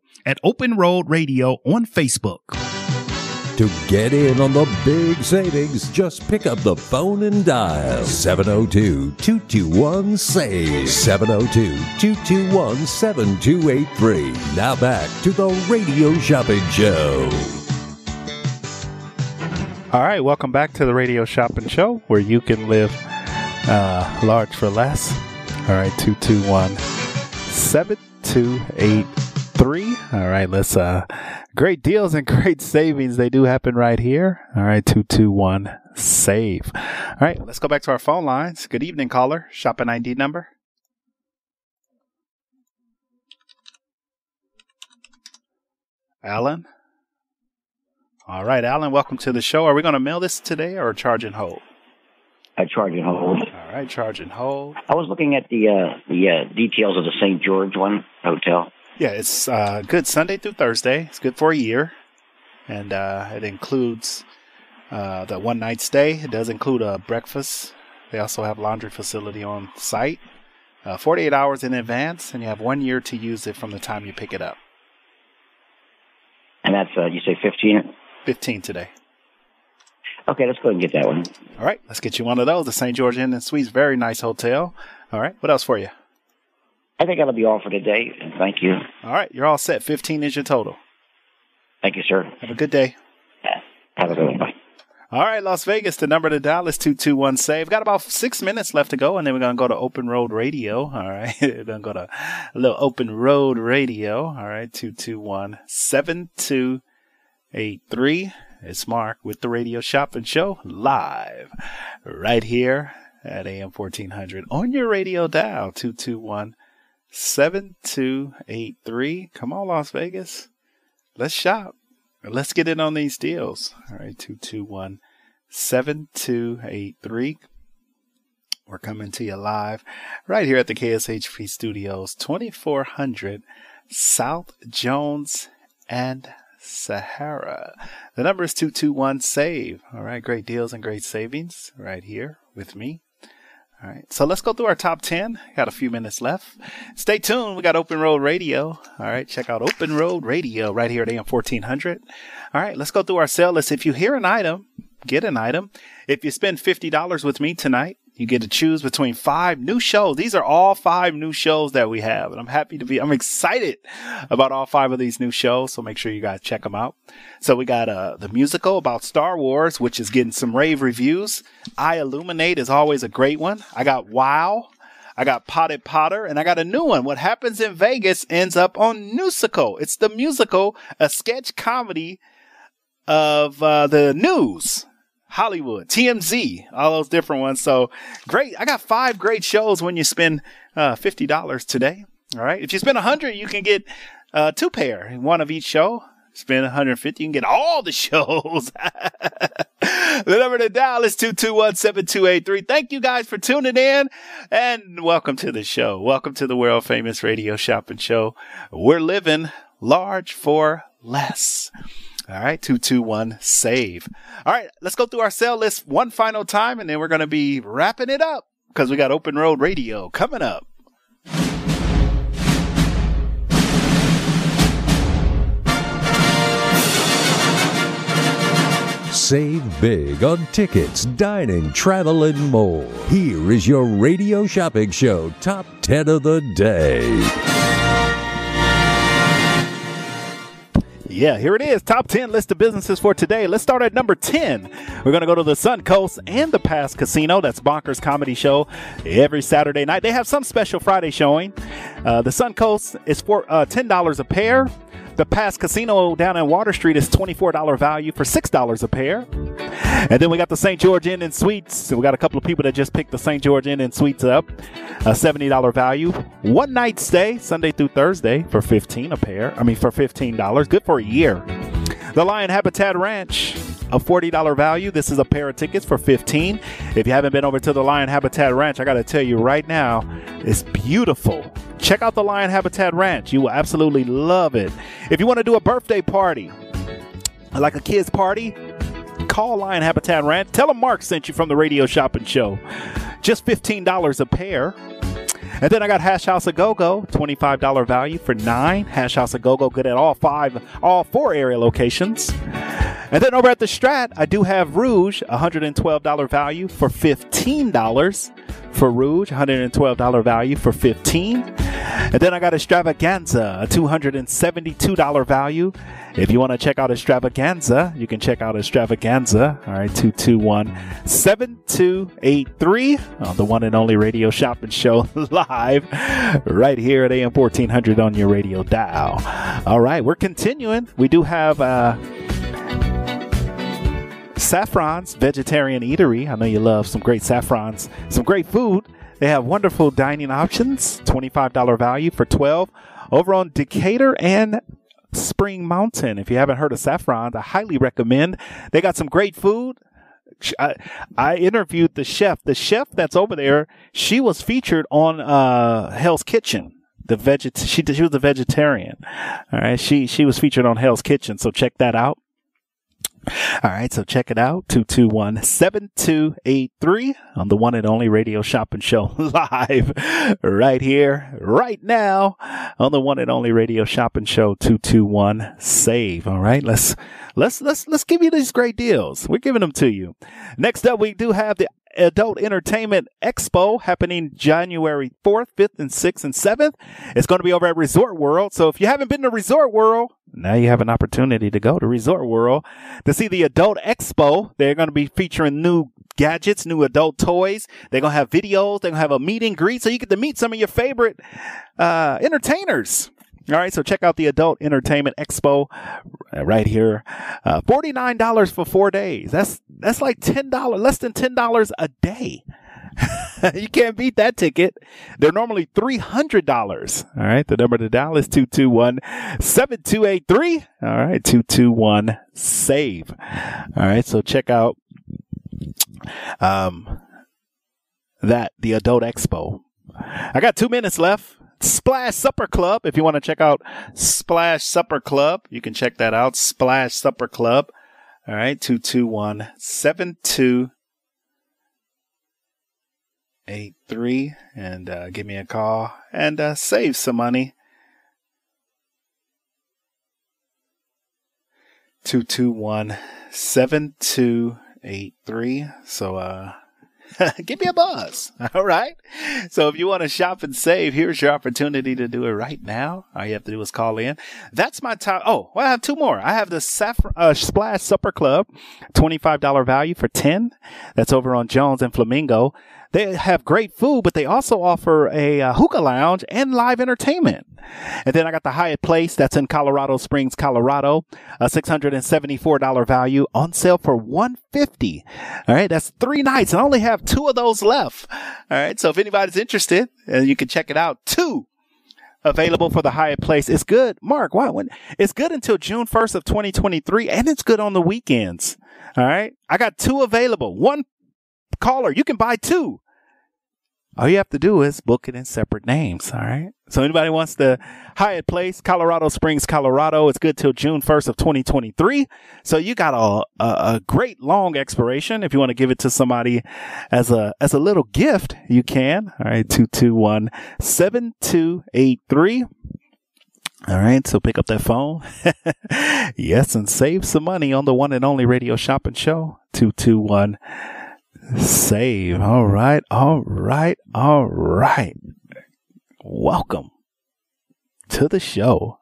at Open Road Radio on Facebook. To get in on the big savings, just pick up the phone and dial seven oh two, two two one, S A V E, seven oh two, two two one, seven two eight three. Now back to the Radio Shopping Show. All right, welcome back to the Radio Shopping Show, where you can live uh, large for less. All right, two two one, seven two eight three. All right, let's... uh. Great deals and great savings. They do happen right here. All right, two two one, S A V E. All right, let's go back to our phone lines. Good evening, caller. Shopping I D number. Alan. All right, Alan, welcome to the show. Are we going to mail this today or charge and hold? I charge and hold. All right, charge and hold. I was looking at the, uh, the uh, details of the Saint George one hotel. Yeah, it's uh, good Sunday through Thursday. It's good for a year. And uh, it includes uh, the one-night stay. It does include a breakfast. They also have laundry facility on site. Uh, forty-eight hours in advance, and you have one year to use it from the time you pick it up. And that's, uh, you say fifteen? fifteen today. Okay, let's go ahead and get that one. All right, let's get you one of those. The Saint George Inn and Suites, very nice hotel. All right, what else for you? I think that'll be all for today, and thank you. All right, you're all set. fifteen is your total. Thank you, sir. Have a good day. Yeah, have a good one. Bye. All right, Las Vegas, the number to dial is two two one, S A V E. Got about six minutes left to go, and then we're going to go to Open Road Radio. All right, we're going to go to a little Open Road Radio. All right, two two one, seven two eight three. It's Mark with the Radio Shopping Show live right here at A M fourteen hundred on your radio dial, two two one, S A V E. seven two eight three. Come on, Las Vegas. Let's shop. Let's get in on these deals. All right, two two one, seven two eight three. We're coming to you live right here at the K S H P Studios, twenty-four hundred South Jones and Sahara. The number is two two one, S A V E. All right, great deals and great savings right here with me. All right, so let's go through our top ten. Got a few minutes left. Stay tuned. We got Open Road Radio. All right, check out Open Road Radio right here at A M fourteen hundred. All right, let's go through our sale list. If you hear an item, get an item. If you spend fifty dollars with me tonight, you get to choose between five new shows. These are all five new shows that we have, and I'm happy to be, I'm excited about all five of these new shows, so make sure you guys check them out. So we got uh, the musical about Star Wars, which is getting some rave reviews. I Illuminate is always a great one. I got WOW. I got Potted Potter, and I got a new one. What Happens in Vegas Ends Up on Newsical. It's the musical, a sketch comedy of uh, the news. Hollywood, T M Z, all those different ones. So great. I got five great shows when you spend uh, fifty dollars today. All right. If you spend one hundred dollars, you can get uh, two pair, one of each show. Spend one hundred fifty dollars, you can get all the shows. The number to dial is two two one, seven two eight three. Thank you guys for tuning in, and welcome to the show. Welcome to the world famous Radio Shopping Show. We're living large for less. All right, two two one, S A V E. All right, let's go through our sale list one final time, and then we're going to be wrapping it up because we got Open Road Radio coming up. Save big on tickets, dining, travel, and more. Here is your Radio Shopping Show Top ten of the day. Yeah, here it is. Top ten list of businesses for today. Let's start at number ten. We're going to go to the Sun Coast and the Pass Casino. That's Bonkers Comedy Show every Saturday night. They have some special Friday showing. Uh, the Sun Coast is for uh, ten dollars a pair. The Pass Casino down in Water Street is twenty-four dollars value for six dollars a pair. And then we got the Saint George Inn and Suites. So we got a couple of people that just picked the Saint George Inn and Suites up. A seventy dollars value. One night stay, Sunday through Thursday, for fifteen dollars a pair. I mean, for fifteen dollars. Good for a year. The Lion Habitat Ranch a forty dollar value. This is a pair of tickets for fifteen dollars. If you haven't been over to the Lion Habitat Ranch, I got to tell you right now, it's beautiful. Check out the Lion Habitat Ranch. You will absolutely love it. If you want to do a birthday party, like a kid's party, call Lion Habitat Ranch. Tell them Mark sent you from the radio shopping show. Just fifteen dollars a pair. And then I got Hash House A Go Go, twenty-five dollar value for nine. Hash House A Go Go, good at all five, all four area locations. And then over at the Strat, I do have Rouge, one hundred twelve dollar value for fifteen dollars. For Rouge, one hundred twelve dollar value for fifteen dollars. And then I got Extravaganza, a two hundred seventy-two dollar value. If you want to check out Extravaganza, you can check out Extravaganza. All right, two two one, seven two eight three on the one and only radio shopping show live right here at A M fourteen hundred on your radio dial. All right, we're continuing. We do have... Uh, Saffron's Vegetarian Eatery. I know you love some great saffrons, some great food. They have wonderful dining options, twenty-five dollar value for twelve dollars over on Decatur and Spring Mountain. If you haven't heard of Saffron's, I highly recommend. They got some great food. I, I interviewed the chef. The chef that's over there, she was featured on uh, Hell's Kitchen. The veget- she, she was a vegetarian. All right, she, she was featured on Hell's Kitchen, so check that out. All right, so check it out, two two one, seven two eight three on the one and only radio shopping show live right here, right now on the one and only radio shopping show, two two one, save. All right, let's let's let's let's give you these great deals. We're giving them to you. Next up, we do have the Adult Entertainment Expo happening January fourth, fifth, and sixth, and seventh. It's going to be over at Resort World. So if you haven't been to Resort World, now you have an opportunity to go to Resort World to see the Adult Expo. They're going to be featuring new gadgets, new adult toys. They're going to have videos. They're going to have a meet and greet so you get to meet some of your favorite uh, entertainers. All right, so check out the Adult Entertainment Expo right here. Uh, forty-nine dollars for four days. That's that's like ten dollars, less than ten dollars a day. You can't beat that ticket. They're normally three hundred dollars. All right, the number to dial is two two one, seven two eight three. All right, two two one, save. All right, so check out um that, the Adult Expo. I got two minutes left. Splash Supper Club. If you want to check out Splash Supper Club, you can check that out. Splash Supper Club. All right, two two one, seven two eight three, and uh, give me a call and uh, save some money. two two one, seven two eight three. So, uh, give me a buzz. All right. So if you want to shop and save, here's your opportunity to do it right now. All you have to do is call in. That's my time. Oh, well, I have two more. I have the Saffron, uh, Splash Supper Club, twenty-five dollar value for ten. That's over on Jones and Flamingo. They have great food, but they also offer a uh, hookah lounge and live entertainment. And then I got the Hyatt Place. That's in Colorado Springs, Colorado. A six hundred seventy-four dollar value on sale for one hundred fifty dollars. All right. That's three nights. I only have two of those left. All right. So if anybody's interested, uh, you can check it out. Two available for the Hyatt Place. It's good. Mark, why? When, it's good until June first of twenty twenty-three, and it's good on the weekends. All right. I got two available. One caller, you can buy two. All you have to do is book it in separate names. All right. So anybody wants the Hyatt Place, Colorado Springs, Colorado, it's good till June first of twenty twenty-three. So you got a, a, a great long expiration. If you want to give it to somebody as a, as a little gift, you can. All right. two two one, seven two eight three. All right, so pick up that phone. Yes, and save some money on the one and only radio shopping show, two two one. Save. All right. All right. All right. Welcome to the show.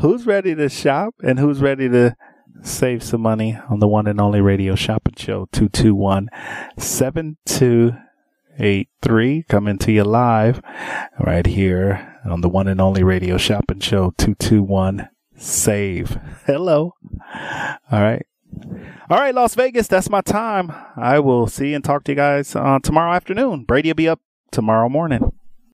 Who's ready to shop and who's ready to save some money on the one and only radio shopping show? two two one, seven two eight three. Coming to you live right here on the one and only radio shopping show, two two one, save. Hello. All right. All right, Las Vegas, that's my time. I will see and talk to you guys uh, tomorrow afternoon. Brady will be up tomorrow morning.